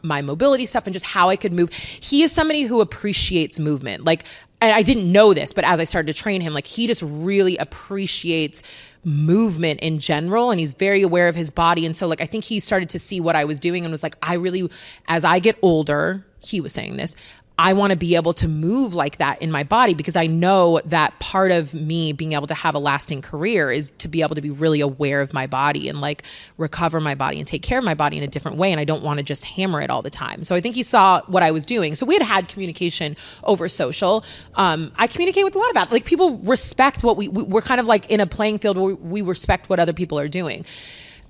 mobility stuff and just how I could move. He is somebody who appreciates movement. Like, and I didn't know this, but as I started to train him, like, he just really appreciates movement in general, and he's very aware of his body. And so like, I think he started to see what I was doing and was like, I really, as I get older, he was saying this, I want to be able to move like that in my body, because I know that part of me being able to have a lasting career is to be able to be really aware of my body and like recover my body and take care of my body in a different way. And I don't want to just hammer it all the time. So I think he saw what I was doing. So we had communication over social. I communicate with a lot of athletes. Like, people respect what we're kind of like in a playing field where we respect what other people are doing.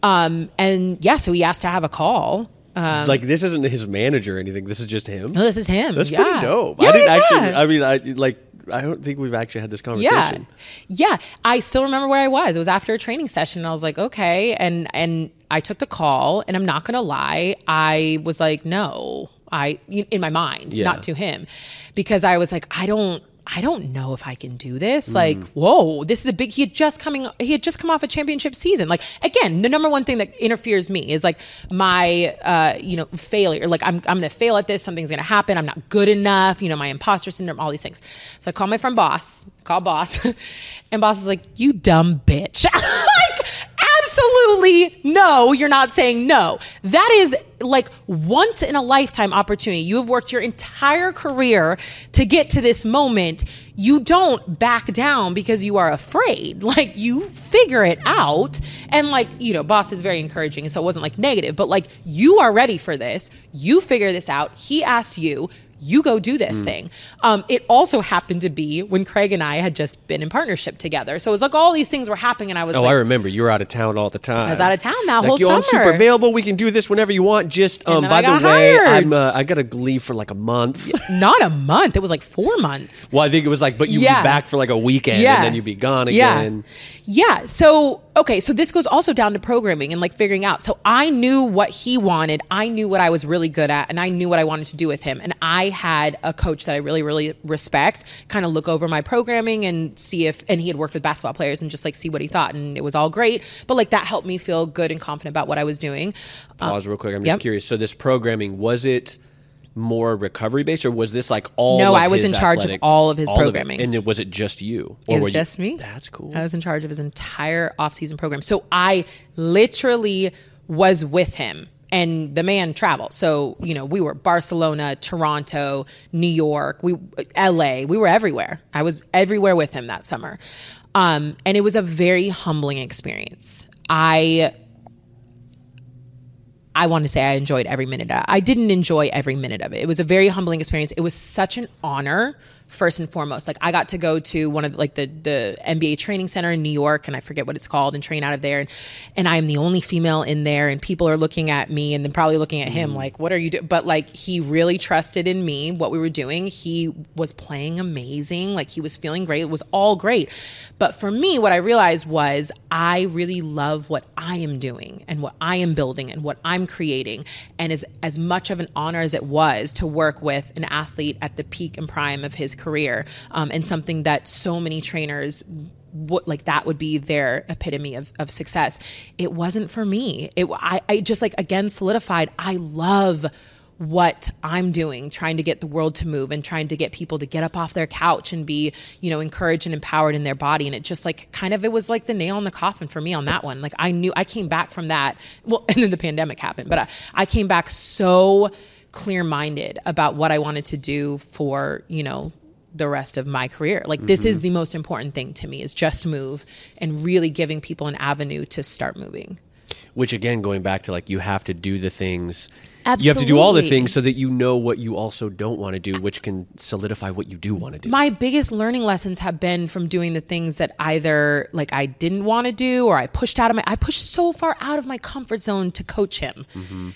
So he asked to have a call. Like, this isn't his manager or anything. This is just him. No, this is him. That's pretty dope. Yeah, I don't think we've actually had this conversation. Yeah. I still remember where I was. It was after a training session, and I was like, okay. And I took the call, and I'm not going to lie, I was like, no, in my mind, not to him, because I was like, I don't, I don't know if I can do this. Like, whoa, this is a big, he had just come off a championship season. Like, again, the number one thing that interferes me is like my, failure. Like I'm going to fail at this. Something's going to happen. I'm not good enough. You know, my imposter syndrome, all these things. So I call my friend boss and boss is like, you dumb bitch. Like, absolutely no, you're not saying no. That is like once in a lifetime opportunity. You have worked your entire career to get to this moment. You don't back down because you are afraid. Like you figure it out. And like, you know, boss is very encouraging. So it wasn't like negative, but like you are ready for this. You figure this out. He asked you. You go do this thing. It also happened to be when Craig and I had just been in partnership together. So it was like all these things were happening and I was I remember. You were out of town all the time. I was out of town that whole summer. I'm super available. We can do this whenever you want. Just, by the way, I got to leave for like a month. Not a month. It was like 4 months. Well, I think it was like, but you'd be back for like a weekend and then you'd be gone again. Yeah. So, okay. So this goes also down to programming and like figuring out. So I knew what he wanted. I knew what I was really good at and I knew what I wanted to do with him. And I had a coach that I really, really respect kind of look over my programming and see if, and he had worked with basketball players and just like see what he thought. And it was all great. But like that helped me feel good and confident about what I was doing. Pause real quick. I'm just curious. So this programming, was it more recovery based or was this like all no, of I was in charge of all of his programming. And was it just you? Or it was just me. That's cool. I was in charge of his entire off-season program. So I literally was with him and the man traveled. So, you know, we were Barcelona, Toronto, New York, LA, we were everywhere. I was everywhere with him that summer. And it was a very humbling experience. I want to say I enjoyed every minute. I didn't enjoy every minute of it. It was a very humbling experience. It was such an honor, first and foremost. Like I got to go to one of like the NBA training center in New York, and I forget what it's called, and train out of there. And I am the only female in there, and people are looking at me, and then probably looking at him like, "What are you doing?" But like he really trusted in me, what we were doing. He was playing amazing. Like he was feeling great. It was all great. But for me, what I realized was I really love what I am doing and what I am building and what I'm creating. And as much of an honor as it was to work with an athlete at the peak and prime of his career, and something that so many trainers that would be their epitome of success. It wasn't for me. I just like, again, solidified. I love what I'm doing, trying to get the world to move and trying to get people to get up off their couch and be, you know, encouraged and empowered in their body. And it just like kind of, it was like the nail in the coffin for me on that one. Like I knew I came back from that. Well, and then the pandemic happened, but I came back so clear-minded about what I wanted to do for, you know, the rest of my career. Like this is the most important thing to me is just move and really giving people an avenue to start moving. Which again, going back to like, you have to do the things. Absolutely. You have to do all the things so that you know what you also don't want to do, which can solidify what you do want to do. My biggest learning lessons have been from doing the things that either like I didn't want to do or I pushed so far out of my comfort zone to coach him.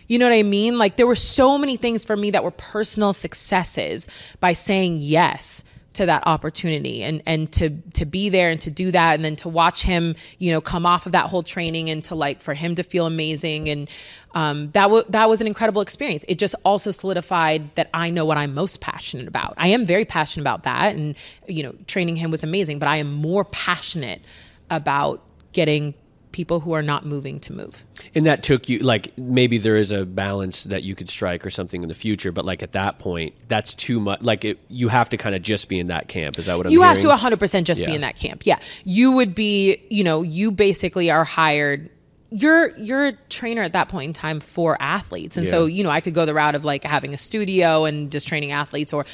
You know what I mean? Like there were so many things for me that were personal successes by saying yes to that opportunity and to be there and to do that. And then to watch him, you know, come off of that whole training and to like, for him to feel amazing. And that was an incredible experience. It just also solidified that I know what I'm most passionate about. I am very passionate about that. And, you know, training him was amazing, but I am more passionate about getting people who are not moving to move. And that took you, like, maybe there is a balance that you could strike or something in the future, but like at that point, that's too much. Like you have to kind of just be in that camp. Is that what I'm hearing? You have to 100% just be in that camp. Yeah. You would be, you know, you basically are hired. You're a trainer at that point in time for athletes. And so, you know, I could go the route of like having a studio and just training athletes or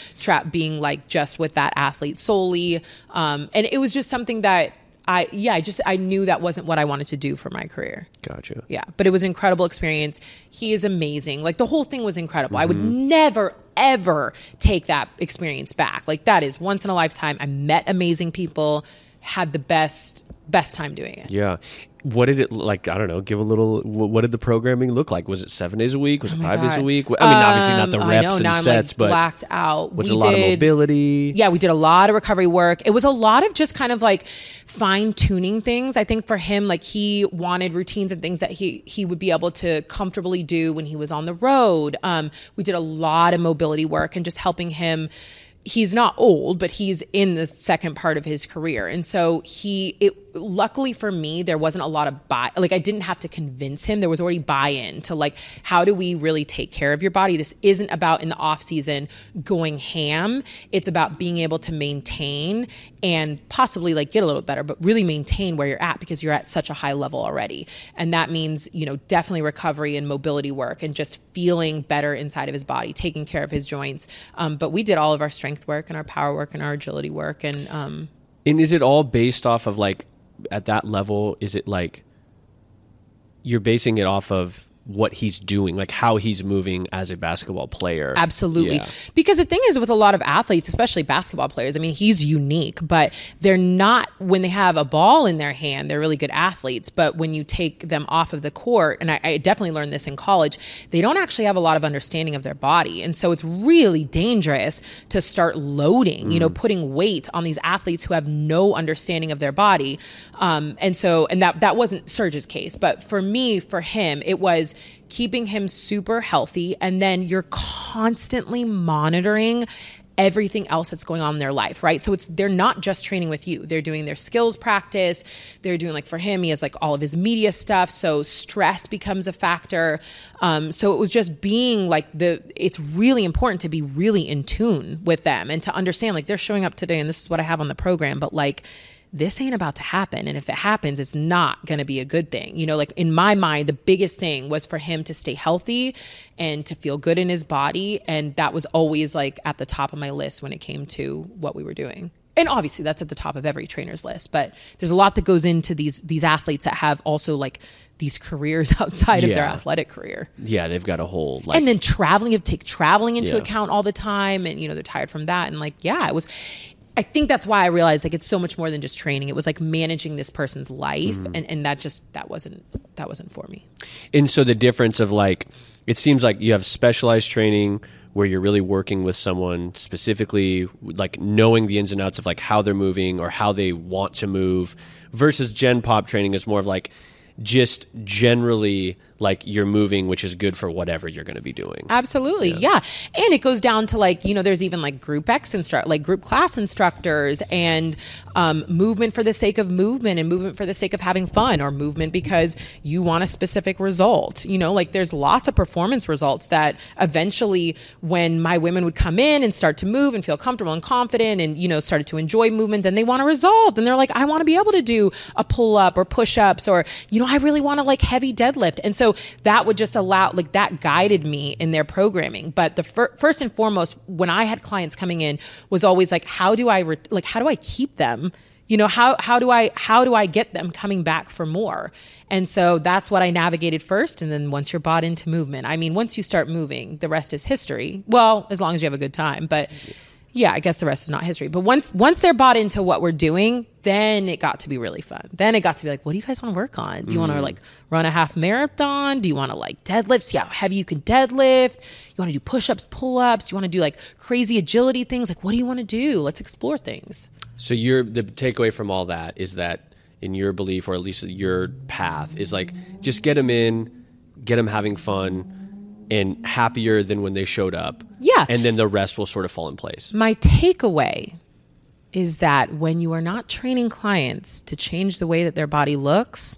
being like just with that athlete solely. And it was just something that, I knew that wasn't what I wanted to do for my career. Gotcha. Yeah. But it was an incredible experience. He is amazing. Like the whole thing was incredible. I would never, ever take that experience back. Like that is once in a lifetime. I met amazing people, had the best time doing it. Yeah. What did it like? I don't know. Give a little. What did the programming look like? Was it 7 days a week? Was it 5 days a week? I mean, obviously not the reps and sets, but blacked out. Was it a lot of mobility? Yeah, we did a lot of recovery work. It was a lot of just kind of like fine tuning things. I think for him, like he wanted routines and things that he would be able to comfortably do when he was on the road. We did a lot of mobility work and just helping him. he's not old, but he's in the second part of his career. And so luckily for me, there wasn't a lot of I didn't have to convince him. There was already buy-in to how do we really take care of your body? This isn't about in the off season going ham. It's about being able to maintain and possibly get a little better, but really maintain where you're at because you're at such a high level already. And that means, definitely recovery and mobility work and just feeling better inside of his body, taking care of his joints. But we did all of our strength work and our power work and our agility work. And is it all based off of at that level, is it you're basing it off of what he's doing, how he's moving as a basketball player? Absolutely. Yeah. Because the thing is with a lot of athletes, especially basketball players, I mean, he's unique, but they're not, when they have a ball in their hand, they're really good athletes. But when you take them off of the court, and I definitely learned this in college, they don't actually have a lot of understanding of their body. And so it's really dangerous to start loading, putting weight on these athletes who have no understanding of their body. That wasn't Serge's case, but for him, it was keeping him super healthy, and then you're constantly monitoring everything else that's going on in their life, right? So they're not just training with you. They're doing their skills practice. They're doing for him, he has all of his media stuff. So stress becomes a factor. So it was just being it's really important to be really in tune with them and to understand they're showing up today and this is what I have on the program, but this ain't about to happen. And if it happens, it's not going to be a good thing. In my mind, the biggest thing was for him to stay healthy and to feel good in his body. And that was always at the top of my list when it came to what we were doing. And obviously that's at the top of every trainer's list, but there's a lot that goes into these athletes that have also these careers outside of their athletic career. Yeah. They've got a whole and then traveling, you have to take traveling into account all the time. And, they're tired from that. And I think that's why I realized it's so much more than just training. It was managing this person's life, and that wasn't for me. And so the difference of it seems you have specialized training where you're really working with someone specifically, knowing the ins and outs of how they're moving or how they want to move, versus Gen Pop training is more of just generally you're moving, which is good for whatever you're going to be doing. Absolutely. Yeah. And it goes down to there's even group X group class instructors and movement for the sake of movement and movement for the sake of having fun, or movement because you want a specific result. There's lots of performance results that eventually when my women would come in and start to move and feel comfortable and confident and, started to enjoy movement, then they want a result. And they're I want to be able to do a pull up or push ups or, I really want to heavy deadlift. And so that would just allow, that guided me in their programming. But the first and foremost, when I had clients coming in, was always how do I keep them? How do I get them coming back for more? And so that's what I navigated first. And then once you're bought into movement, once you start moving, the rest is history. Well, as long as you have a good time, but yeah, I guess the rest is not history. But once they're bought into what we're doing, then it got to be really fun. Then it got to be what do you guys want to work on? Do you want to run a half marathon? Do you want to deadlifts? Yeah, how heavy you can deadlift? You want to do push-ups, pull-ups? You want to do crazy agility things? What do you want to do? Let's explore things. So the takeaway from all that is that in your belief, or at least your path, is just get them in, get them having fun, and happier than when they showed up. Yeah. And then the rest will sort of fall in place. My takeaway is that when you are not training clients to change the way that their body looks,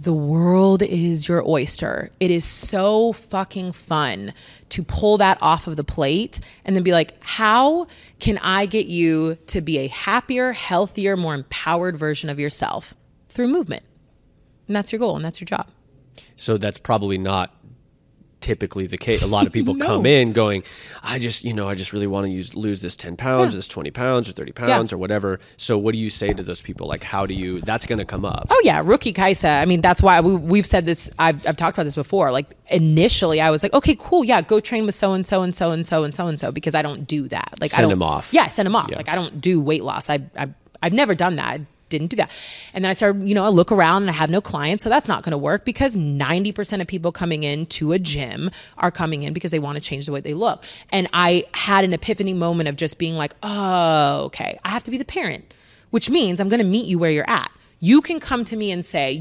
the world is your oyster. It is so fucking fun to pull that off of the plate and then be how can I get you to be a happier, healthier, more empowered version of yourself through movement? And that's your goal and that's your job. So that's probably not typically the case. A lot of people come in going, I just really want to lose this 10 pounds, this 20 pounds or 30 pounds or whatever. So what do you say to those people? That's going to come up. Oh yeah. Rookie Kaisa. That's why we've said this. I've talked about this before. Initially I was okay, cool. Yeah. Go train with so-and-so and so-and-so and so-and-so, because I don't do that. Send them off. Yeah. I don't do weight loss. I've never done that. Didn't do that. And then I started, I look around and I have no clients. So that's not going to work, because 90% of people coming in to a gym are coming in because they want to change the way they look. And I had an epiphany moment of just being oh, okay, I have to be the parent, which means I'm going to meet you where you're at. You could come to me and say,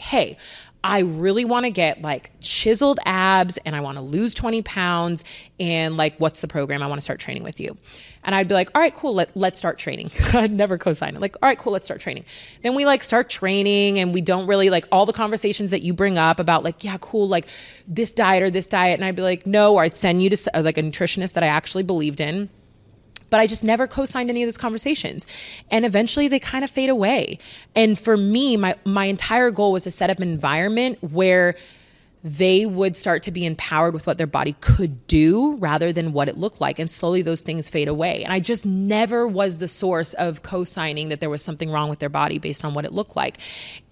hey, I really want to get like chiseled abs and I want to lose 20 pounds and like, what's the program? I want to start training with you. And I'd be like, all right, cool. Let's start training. I'd never co-sign it. Like, all right, cool. Let's start training. Then we like start training and we don't really like all the conversations that you bring up about like, yeah, cool. Like this diet or this diet. And I'd be like, no, or I'd send you to like a nutritionist that I actually believed in. But I just never co-signed any of those conversations. And eventually they kind of fade away. And for me, my entire goal was to set up an environment where they would start to be empowered with what their body could do rather than what it looked like. And slowly those things fade away. And I just never was the source of co-signing that there was something wrong with their body based on what it looked like.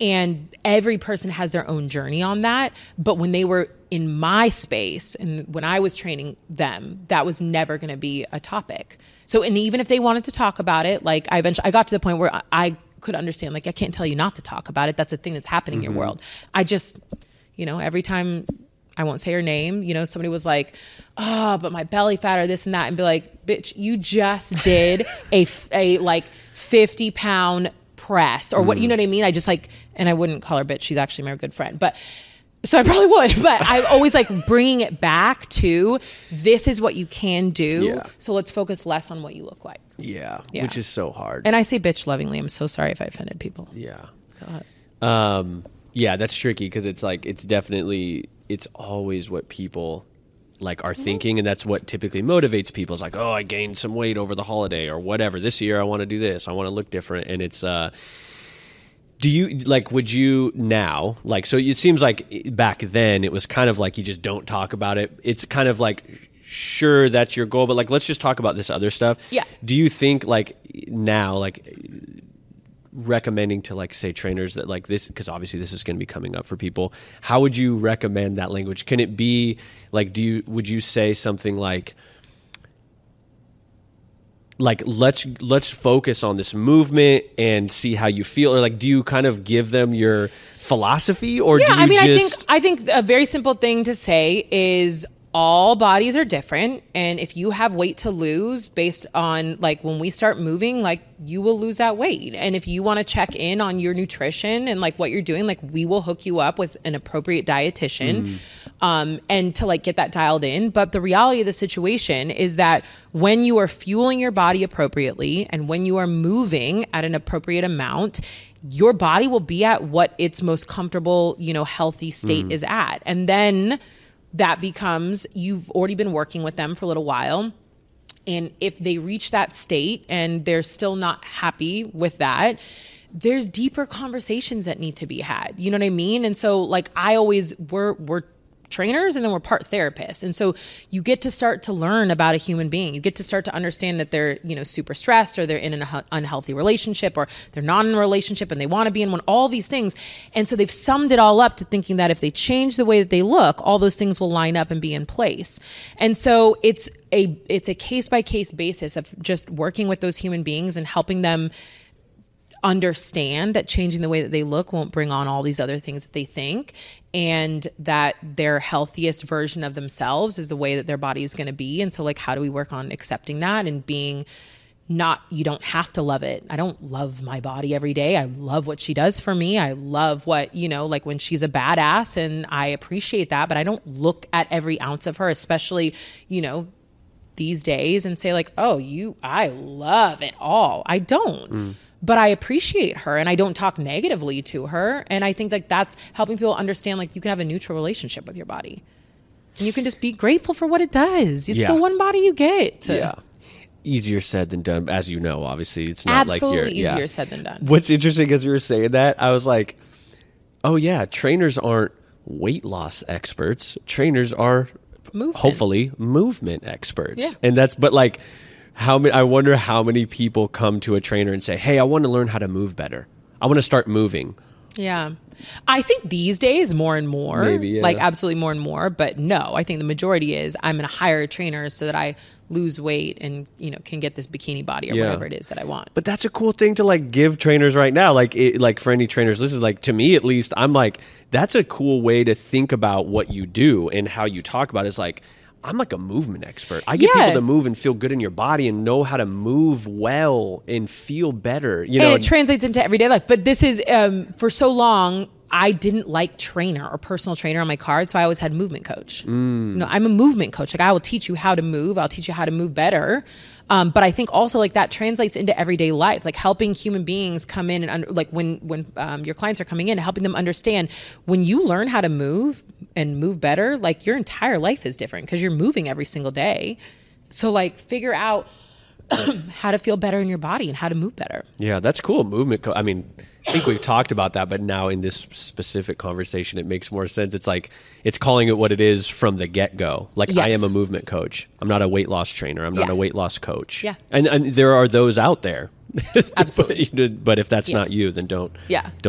And every person has their own journey on that. But when they were in my space and when I was training them, that was never going to be a topic. So, and even if they wanted to talk about it, like I got to the point where I could understand, like, I can't tell you not to talk about it. That's a thing that's happening in your world. I just, you know, every time, I won't say her name, you know, somebody was like, oh, but my belly fat or this and that, and be like, bitch, you just did a like 50 pound press or what, you know what I mean? I just like, and I wouldn't call her bitch. She's actually my good friend, but so I probably would, but I'm always like bringing it back to this is what you can do. Yeah. So let's focus less on what you look like. Yeah. Which is so hard. And I say bitch lovingly. I'm so sorry if I offended people. Yeah. God. Yeah, that's tricky because it's like, it's always what people like are thinking. And that's what typically motivates people. It's like, oh, I gained some weight over the holiday or whatever. This year I want to do this. I want to look different. And it's, do you like, would you now like, so it seems like back then it was kind of like, you just don't talk about it. It's kind of like, sure, that's your goal, but like, let's just talk about this other stuff. Yeah. Do you think like now, like recommending to like say trainers that like this, because obviously this is going to be coming up for people. How would you recommend that language? Can it be like, would you say something like let's focus on this movement and see how you feel, or like do you kind of give them your philosophy or do you I think a very simple thing to say is all bodies are different, and if you have weight to lose based on like when we start moving, like you will lose that weight. And if you want to check in on your nutrition and like what you're doing, like we will hook you up with an appropriate dietitian and to like get that dialed in. But the reality of the situation is that when you are fueling your body appropriately and when you are moving at an appropriate amount, your body will be at what its most comfortable, you know, healthy state is at. And then that becomes, you've already been working with them for a little while. And if they reach that state and they're still not happy with that, there's deeper conversations that need to be had. You know what I mean? And so like we're trainers and then we're part therapists. And so you get to start to learn about a human being. You get to start to understand that they're, you know, super stressed or they're in an unhealthy relationship or they're not in a relationship and they want to be in one, all these things. And so they've summed it all up to thinking that if they change the way that they look, all those things will line up and be in place. And so it's a case by case basis of just working with those human beings and helping them understand that changing the way that they look won't bring on all these other things that they think, and that their healthiest version of themselves is the way that their body is going to be. And so like, how do we work on accepting that and being not, you don't have to love it. I don't love my body every day. I love what she does for me. I love what, you know, like when she's a badass and I appreciate that, but I don't look at every ounce of her, especially, you know, these days and say like, oh, I love it all. I don't. But I appreciate her and I don't talk negatively to her. And I think like that's helping people understand like you can have a neutral relationship with your body and you can just be grateful for what it does. It's the one body you get. Yeah. Easier said than done. As you know, obviously it's not absolutely like you're easier said than done. What's interesting as you were saying that, I was like, oh yeah, trainers aren't weight loss experts. Trainers are hopefully movement experts. Yeah. And that's, but like, I wonder how many people come to a trainer and say, hey, I want to learn how to move better. I want to start moving. Yeah. I think these days more and more, like absolutely more and more, but no, I think the majority is I'm going to hire a trainer so that I lose weight and, you know, can get this bikini body or whatever it is that I want. But that's a cool thing to like give trainers right now. Like, like for any trainers, listen, like to me, at least I'm like, that's a cool way to think about what you do and how you talk about it. It's like, I'm like a movement expert. I get people to move and feel good in your body and know how to move well and feel better. You know, and it translates into everyday life. But this is, for so long, I didn't like trainer or personal trainer on my card, so I always had movement coach. Mm. You know, I'm a movement coach. Like, I will teach you how to move. I'll teach you how to move better. But I think also, like, that translates into everyday life, like helping human beings come in and when your clients are coming in, helping them understand when you learn how to move and move better, like, your entire life is different because you're moving every single day. So, like, figure out how to feel better in your body and how to move better. Yeah, that's cool. Movement. I mean, I think we've talked about that, but now in this specific conversation, it makes more sense. It's like, it's calling it what it is from the get-go. Like, yes. I am a movement coach. I'm not a weight loss trainer. I'm not a weight loss coach. Yeah. And there are those out there. Absolutely. But if that's not you, then don't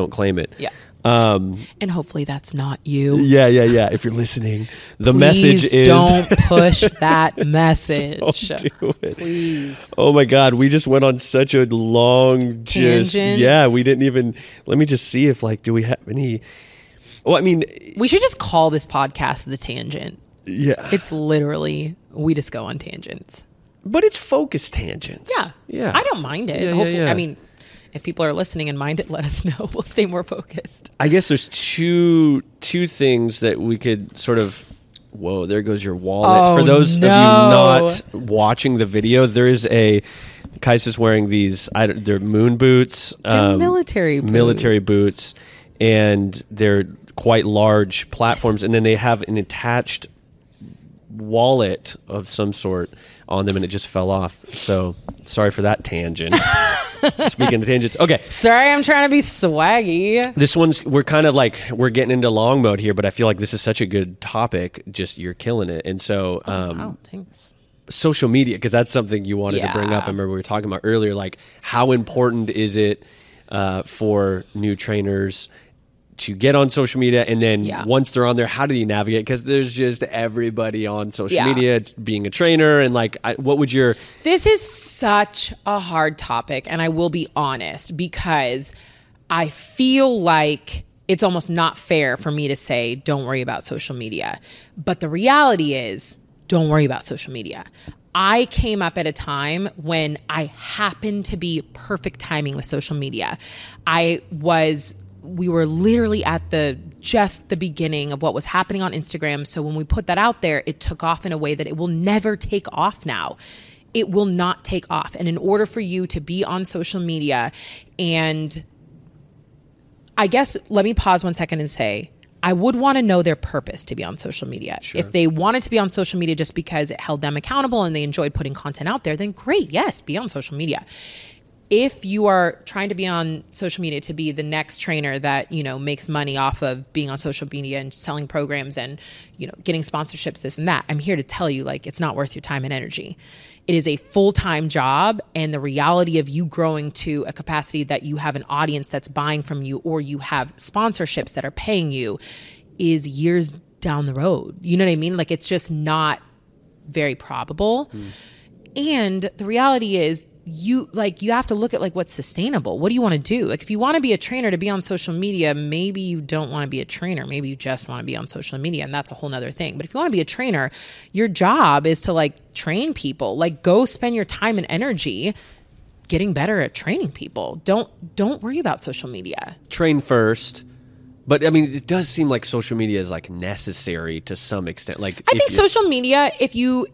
claim it. Yeah. And hopefully that's not you. Yeah. If you're listening, the message is don't push that message. Don't do it. Please. Oh my God. We just went on such a long tangent. We didn't even, let me just see if do we have any, we should just call this podcast The Tangent. Yeah. It's literally, we just go on tangents. But it's focused tangents. Yeah. I don't mind it. Hopefully. I mean, if people are listening and mind it, let us know. We'll stay more focused. I guess there's two things that we could sort of... Whoa, there goes your wallet. Oh, for those of you not watching the video, there is Kaisa's wearing these... they're moon boots. They're military boots. And they're quite large platforms. And then they have an attached wallet of some sort on them, and it just fell off. So... Sorry for that tangent. Speaking of tangents. Okay. Sorry, I'm trying to be swaggy. This one's, we're getting into long mode here, but I feel like this is such a good topic. Just, you're killing it. And so, wow, thanks. Social media, because that's something you wanted to bring up. I remember we were talking about earlier, like, how important is it for new trainers to get on social media, and then once they're on there, how do you navigate? Because there's just everybody on social media being a trainer, and what would your... This is such a hard topic, and I will be honest, because I feel like it's almost not fair for me to say, don't worry about social media. But the reality is, don't worry about social media. I came up at a time when I happened to be perfect timing with social media. We were literally at the beginning of what was happening on Instagram. So when we put that out there, it took off in a way that it will never take off now. It will not take off. And in order for you to be on social media, and I guess let me pause one second and say, I would want to know their purpose to be on social media. Sure. If they wanted to be on social media just because it held them accountable and they enjoyed putting content out there, then great, yes, be on social media. If you are trying to be on social media to be the next trainer that, makes money off of being on social media and selling programs and, getting sponsorships, this and that, I'm here to tell you, it's not worth your time and energy. It is a full-time job, and the reality of you growing to a capacity that you have an audience that's buying from you, or you have sponsorships that are paying you, is years down the road. You know what I mean? It's just not very probable. Mm. And the reality is, you have to look at what's sustainable. What do you want to do? If you want to be a trainer to be on social media, maybe you don't want to be a trainer. Maybe you just want to be on social media, and that's a whole nother thing. But if you want to be a trainer, your job is to train people, go spend your time and energy getting better at training people. Don't worry about social media. Train first. But it does seem like social media is necessary to some extent. I think social media, if you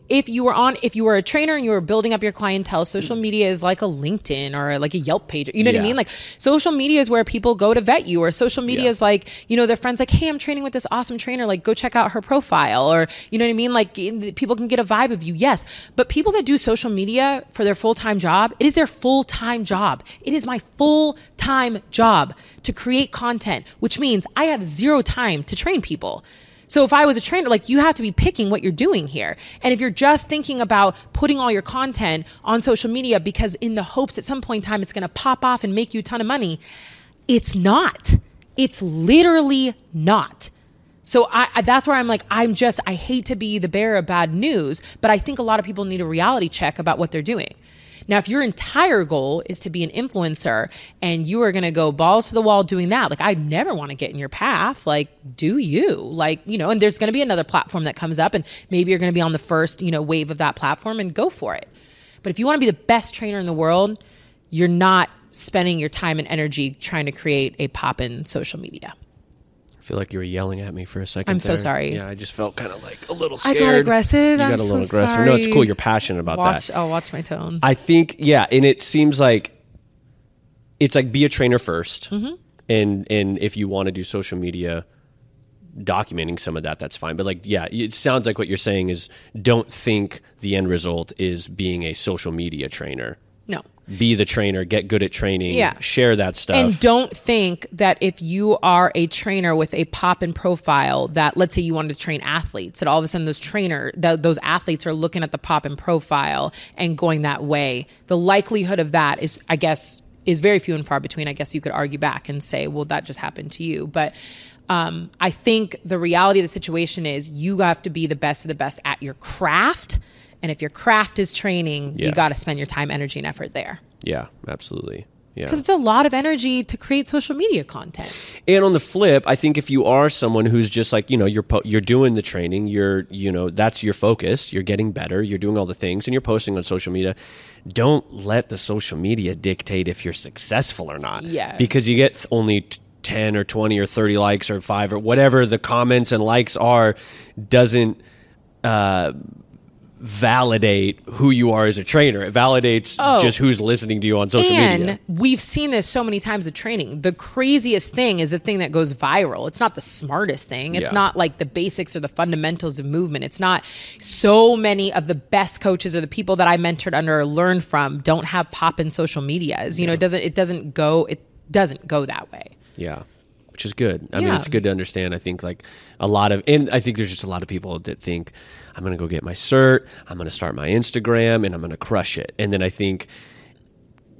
were a trainer and you were building up your clientele, social media is like a LinkedIn or like a Yelp page. You know what I mean? Social media is where people go to vet you, or social media is their friends hey, I'm training with this awesome trainer. Go check out her profile, or you know what I mean? People can get a vibe of you. Yes. But people that do social media for their full-time job, it is their full-time job. It is my full-time job to create content, which means I have zero time to train people. So if I was a trainer, you have to be picking what you're doing here. And if you're just thinking about putting all your content on social media because in the hopes at some point in time it's going to pop off and make you a ton of money, it's not. It's literally not. So that's where I'm I hate to be the bearer of bad news, but I think a lot of people need a reality check about what they're doing. Now, if your entire goal is to be an influencer and you are going to go balls to the wall doing that, I never want to get in your path. Do you? And there's going to be another platform that comes up, and maybe you're going to be on the first, wave of that platform, and go for it. But if you want to be the best trainer in the world, you're not spending your time and energy trying to create a pop in social media. feel like you were yelling at me for a second. I'm so sorry. Yeah, I just felt kind of like a little scared. I got aggressive. You got a little aggressive. Sorry. No, it's cool. You're passionate about that. I'll watch my tone. I think, yeah, and it seems like it's like be a trainer first. Mm-hmm. And if you want to do social media documenting some of that, that's fine. But like, yeah, it sounds like what you're saying is don't think the end result is being a social media trainer. No. Be the trainer, get good at training, share that stuff. And don't think that if you are a trainer with a pop-in profile that, let's say you wanted to train athletes, that all of a sudden those athletes are looking at the pop-in profile and going that way. The likelihood of that is, I guess, is very few and far between. I guess you could argue back and say, well, that just happened to you. But I think the reality of the situation is you have to be the best of the best at your craft. And if your craft is training, you got to spend your time, energy, and effort there. Yeah, absolutely. Yeah, because it's a lot of energy to create social media content. And on the flip, I think if you are someone who's just like, you know, you're doing the training, that's your focus. You're getting better. You're doing all the things, and you're posting on social media. Don't let the social media dictate if you're successful or not. Yeah, because you get only 10 or 20 or 30 likes or 5 or whatever the comments and likes are doesn't. Validate who you are as a trainer. It validates just who's listening to you on social media. And we've seen this so many times with training. The craziest thing is the thing that goes viral. It's not the smartest thing. It's not like the basics or the fundamentals of movement. It's not. So many of the best coaches or the people that I mentored under or learned from don't have pop-in social medias. You know, it doesn't go that way. Yeah. Which is good. I mean, it's good to understand. I think like I think there's just a lot of people that think I'm going to go get my cert, I'm going to start my Instagram, and I'm going to crush it. And then I think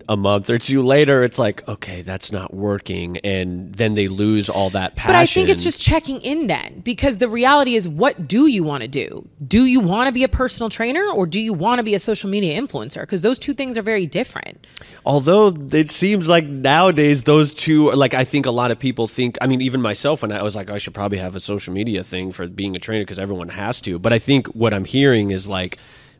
a month or two later, it's like, okay, that's not working. And then they lose all that passion. But I think it's just checking in then, because the reality is, what do you want to do? Do you want to be a personal trainer, or do you want to be a social media influencer? Because those two things are very different. Although it seems like nowadays those two are like, I think a lot of people think, I mean, even myself, when I was like, I should probably have a social media thing for being a trainer because everyone has to. But I think what I'm hearing is like,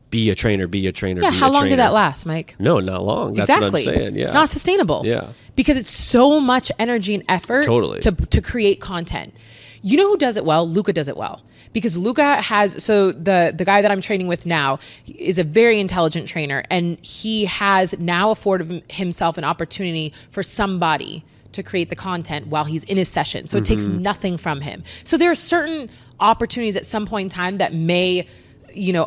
be a trainer. Yeah, how long did that last, Mike? No, not long. That's exactly what I'm saying. Yeah. It's not sustainable. Yeah. Because it's so much energy and effort to create content. You know who does it well? Luca does it well. Because Luca has, so the guy that I'm training with now is a very intelligent trainer, and he has now afforded himself an opportunity for somebody to create the content while he's in his session. So it takes nothing from him. So there are certain opportunities at some point in time that may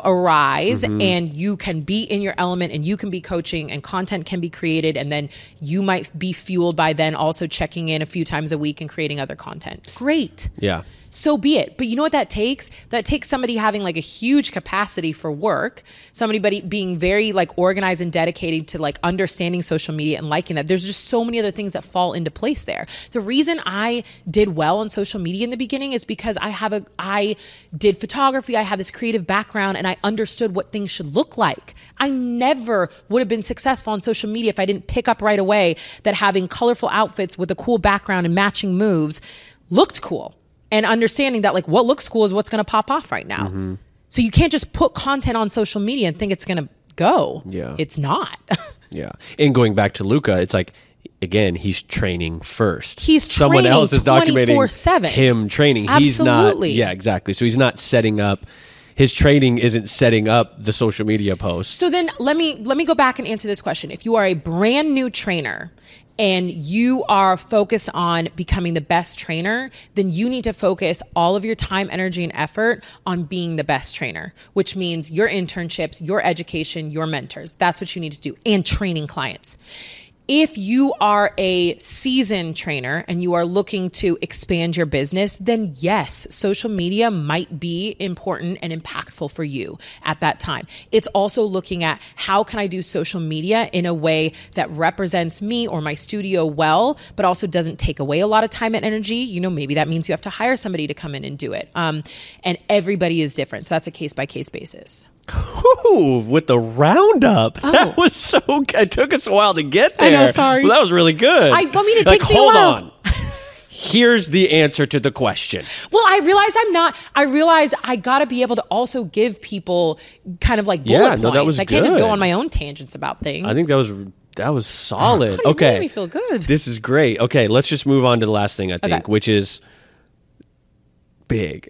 arise, and you can be in your element, and you can be coaching, and content can be created, and then you might be fueled by then also checking in a few times a week and creating other content. Great. Yeah. So be it. But you know what that takes? That takes somebody having like a huge capacity for work, somebody being very like organized and dedicated to like understanding social media and liking that. There's just so many other things that fall into place there. The reason I did well on social media in the beginning is because I did photography. I have this creative background, and I understood what things should look like. I never would have been successful on social media if I didn't pick up right away that having colorful outfits with a cool background and matching moves looked cool. And understanding that like what looks cool is what's going to pop off right now. Mm-hmm. So you can't just put content on social media and think it's going to go. Yeah. It's not. Yeah. And going back to Luca, it's like, again, he's training first. He's someone training else is documenting 24/7. Him training. Absolutely. He's not. Yeah, exactly. So he's not setting up. His training isn't setting up the social media posts. So then let me go back and answer this question. If you are a brand new trainer and you are focused on becoming the best trainer, then you need to focus all of your time, energy, and effort on being the best trainer, which means your internships, your education, your mentors. That's what you need to do, and training clients. If you are a seasoned trainer and you are looking to expand your business, then yes, social media might be important and impactful for you at that time. It's also looking at how can I do social media in a way that represents me or my studio well, but also doesn't take away a lot of time and energy. You know, maybe that means you have to hire somebody to come in and do it. And everybody is different. So that's a case-by-case basis. Ooh, with the roundup. Oh. That was so good. It took us a while to get there. I know, sorry. Well, that was really good. I want me to take hold on. Here's the answer to the question. Well, I realize I got to be able to also give people kind of like bullet points. That was good. I can't just go on my own tangents about things. I think that was solid. Okay. It made me feel good. This is great. Okay, let's just move on to the last thing, I think, which is big.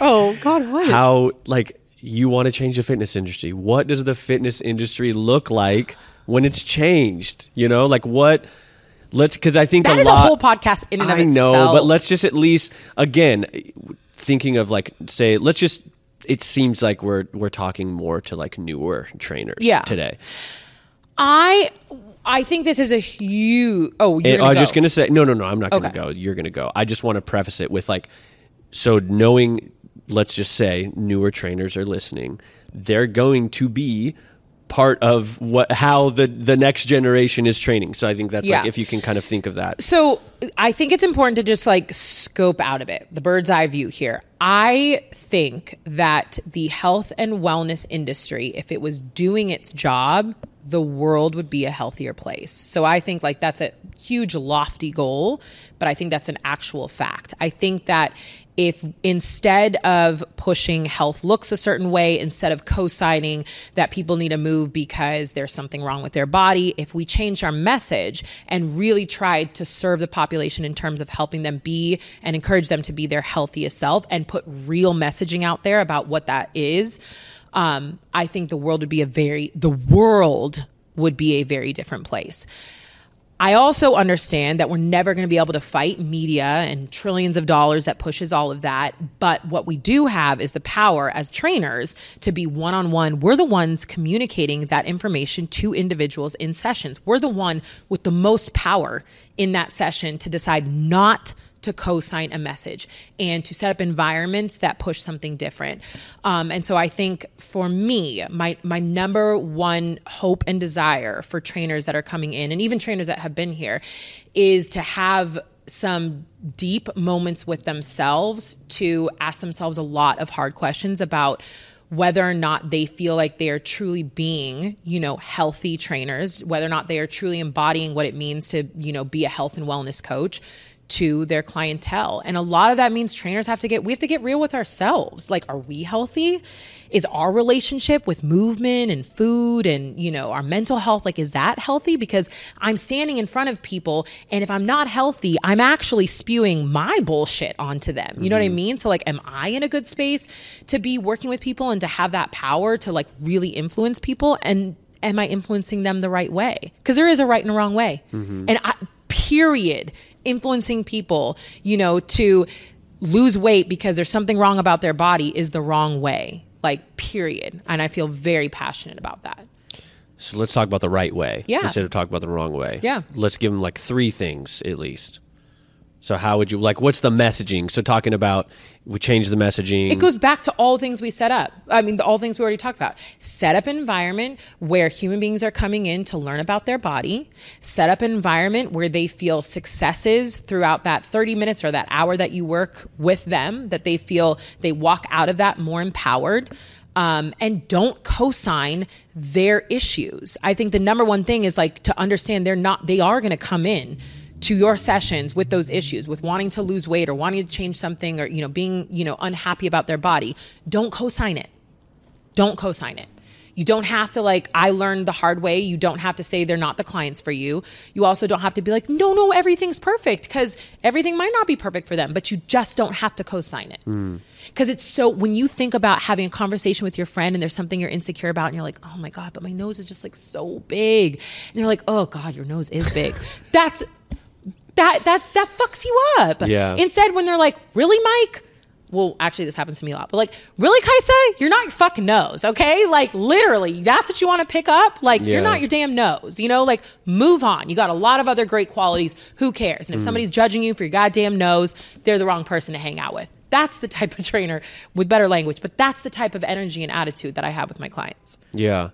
Oh, God, what? How, like, you want to change the fitness industry. What does the fitness industry look like when it's changed? You know, like what... Let's, because I think that is a whole podcast in and of itself. I know, but let's just at least, again, thinking of like, say, let's just, it seems like we're talking more to like newer trainers today. I think this is a huge, You're going to go. I just want to preface it with like, so knowing, let's just say newer trainers are listening, they're going to be part of how the next generation is training. So I think that's like, if you can kind of think of that. So I think it's important to just like scope out of it, the bird's eye view here. I think that the health and wellness industry, if it was doing its job, the world would be a healthier place. So I think like that's a huge lofty goal, but I think that's an actual fact. I think that if instead of pushing health looks a certain way, instead of co-signing that people need to move because there's something wrong with their body, if we changed our message and really tried to serve the population in terms of helping them be and encourage them to be their healthiest self and put real messaging out there about what that is, I think the world would be a very different place. I also understand that we're never going to be able to fight media and trillions of dollars that pushes all of that. But what we do have is the power as trainers to be one-on-one. We're the ones communicating that information to individuals in sessions. We're the one with the most power in that session to decide not to co-sign a message and to set up environments that push something different. And so I think for me, my number one hope and desire for trainers that are coming in and even trainers that have been here is to have some deep moments with themselves to ask themselves a lot of hard questions about whether or not they feel like they are truly being, healthy trainers, whether or not they are truly embodying what it means to, be a health and wellness coach to their clientele. And a lot of that means trainers we have to get real with ourselves. Like, are we healthy? Is our relationship with movement and food and, our mental health, like, is that healthy? Because I'm standing in front of people and if I'm not healthy, I'm actually spewing my bullshit onto them. You know what I mean? So like, am I in a good space to be working with people and to have that power to like really influence people? And am I influencing them the right way? Because there is a right and a wrong way. Mm-hmm. And influencing people, to lose weight because there's something wrong about their body is the wrong way, like, period. And I feel very passionate about that. So let's talk about the right way instead of talking about the wrong way. Yeah. Let's give them like three things at least. So how would you, like, what's the messaging? So talking about, we change the messaging. It goes back to all things we set up. I mean, all things we already talked about. Set up an environment where human beings are coming in to learn about their body. Set up an environment where they feel successes throughout that 30 minutes or that hour that you work with them, that they feel they walk out of that more empowered. And don't co-sign their issues. I think the number one thing is like to understand they are going to come in to your sessions with those issues, with wanting to lose weight or wanting to change something or, being, unhappy about their body. Don't co-sign it. Don't co-sign it. You don't have to like, I learned the hard way. You don't have to say they're not the clients for you. You also don't have to be like, no, everything's perfect, because everything might not be perfect for them, but you just don't have to co-sign it. Because it's so, when you think about having a conversation with your friend and there's something you're insecure about and you're like, oh my God, but my nose is just like so big. And they're like, oh God, your nose is big. That fucks you up. Yeah. Instead, when they're like, really, Mike? Well, actually, this happens to me a lot. But like, really, Kaisa? You're not your fucking nose, okay? Like, literally, that's what you want to pick up? Like, You're not your damn nose, Like, move on. You got a lot of other great qualities. Who cares? And if somebody's judging you for your goddamn nose, they're the wrong person to hang out with. That's the type of trainer, with better language, but that's the type of energy and attitude that I have with my clients. Yeah.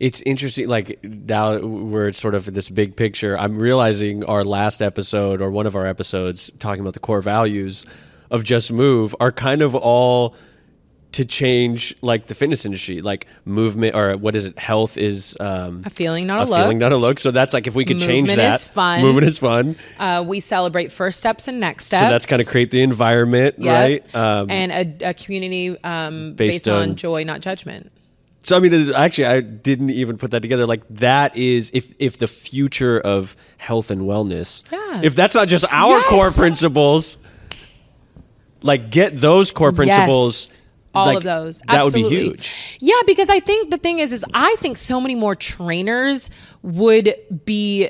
It's interesting. Like, now we're sort of in this big picture. I'm realizing our last episode, or one of our episodes, talking about the core values of Just Move are kind of all to change like the fitness industry, like movement, or what is it? Health is a feeling, not a look. So that's like, if we could change that. Movement is fun. We celebrate first steps and next steps. So that's kind of create the environment, right? And a community based on joy, not judgment. So I mean, actually, I didn't even put that together. Like, that is, if the future of health and wellness, if that's not just our core principles. like get those core principles. All of those. Absolutely. That would be huge. Yeah, because I think the thing is I think so many more trainers would be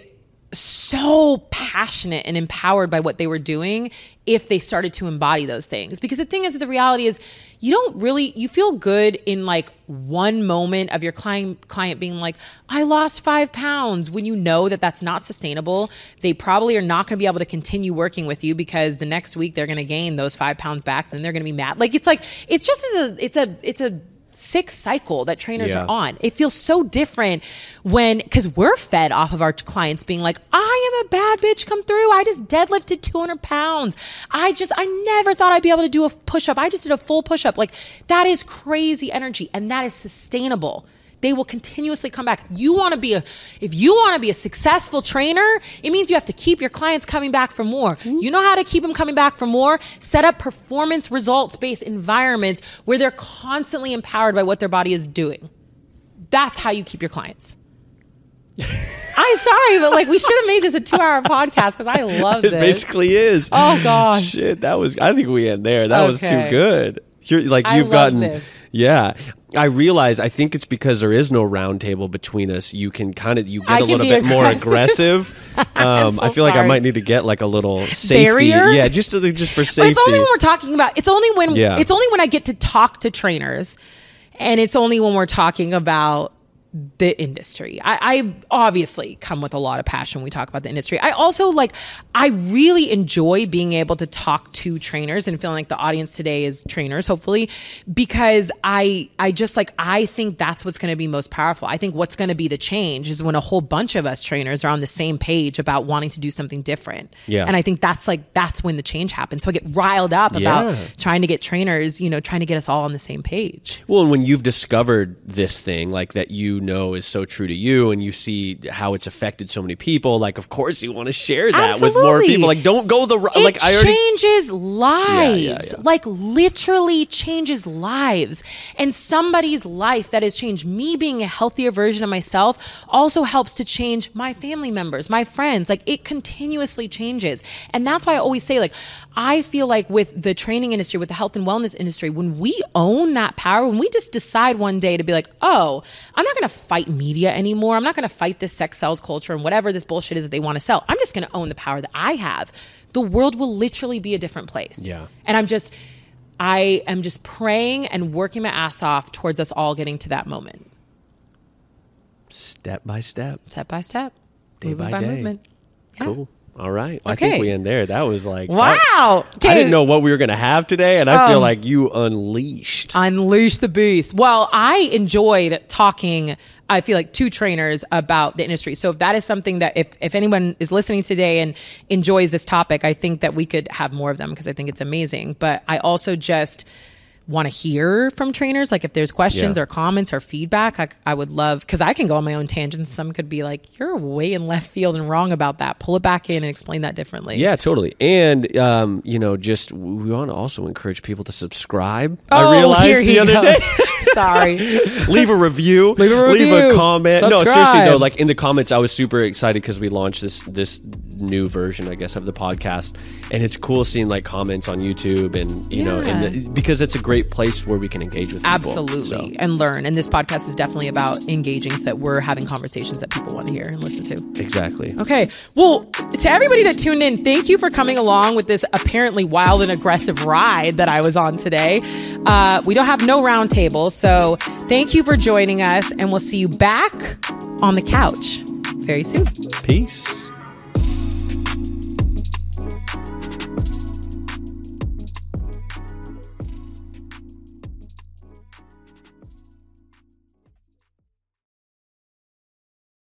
so passionate and empowered by what they were doing if they started to embody those things. Because the thing is, the reality is you feel good in like one moment of your client being like, I lost 5 pounds, when you know that that's not sustainable. They probably are not going to be able to continue working with you because the next week they're going to gain those 5 pounds back. Then they're going to be mad. Like, it's a sick cycle that trainers are on. It feels so different because we're fed off of our clients being like, I am a bad bitch come through. I just deadlifted 200 pounds. I never thought I'd be able to do a push-up. I just did a full push-up. Like, that is crazy energy, and that is sustainable. They will continuously come back. If you want to be a successful trainer, it means you have to keep your clients coming back for more. Mm-hmm. You know how to keep them coming back for more? Set up performance results-based environments where they're constantly empowered by what their body is doing. That's how you keep your clients. I'm sorry, but like, we should have made this a 2-hour podcast because I love this. It basically is. Oh gosh. Shit, I think we end there. That was too good. You've gotten this. Yeah. I realize, I think it's because there is no round table between us. You can get a little bit more aggressive. I feel like I might need to get like a little safety. Barrier? Yeah, just for safety. But it's only when I get to talk to trainers, and it's only when we're talking about the industry. I obviously come with a lot of passion when we talk about the industry. I also I really enjoy being able to talk to trainers and feeling like the audience today is trainers, hopefully, because I think that's what's going to be most powerful. I think what's going to be the change is when a whole bunch of us trainers are on the same page about wanting to do something different. Yeah. And I think that's when the change happens. So I get riled up about trying to get trainers, trying to get us all on the same page. Well, and when you've discovered this thing that you know is so true to you, and you see how it's affected so many people, of course you want to share that with more people. Don't go the wrong. Changes lives. Yeah. Literally changes lives. And somebody's life that has changed me being a healthier version of myself also helps to change my family members, my friends. It continuously changes. And that's why I always say, I feel like with the training industry, with the health and wellness industry, when we own that power, when we just decide one day to be like, oh, I'm not going to fight media anymore. I'm not going to fight this sex sells culture and whatever this bullshit is that they want to sell. I'm just going to own the power that I have. The world will literally be a different place. Yeah. And I am just praying and working my ass off towards us all getting to that moment. Step by step. Step by step. Day movement by day. Movement. Yeah. Cool. All right. Okay. I think we end there. That was wow. I didn't know what we were going to have today, and I feel like you unleashed the beast. Well, I enjoyed talking, I feel like, to trainers about the industry. So if that is something that if anyone is listening today and enjoys this topic, I think that we could have more of them because I think it's amazing. But I also just want to hear from trainers. If there's questions or comments or feedback, I would love, because I can go on my own tangents. Some could be like, you're way in left field and wrong about that. Pull it back in and explain that differently. Yeah, totally. And, we want to also encourage people to subscribe. Oh, I realized the other day. Sorry. Leave a review. Leave a comment. Subscribe. No, seriously though, in the comments, I was super excited because we launched this new version, I guess, of the podcast. And it's cool seeing comments on YouTube and, because it's a great place where we can engage with people. Absolutely. So. And learn. And this podcast is definitely about engaging so that we're having conversations that people want to hear and listen to. Exactly. Okay. Well, to everybody that tuned in, thank you for coming along with this apparently wild and aggressive ride that I was on today. We don't have no round table. So thank you for joining us, and we'll see you back on the couch very soon. Peace.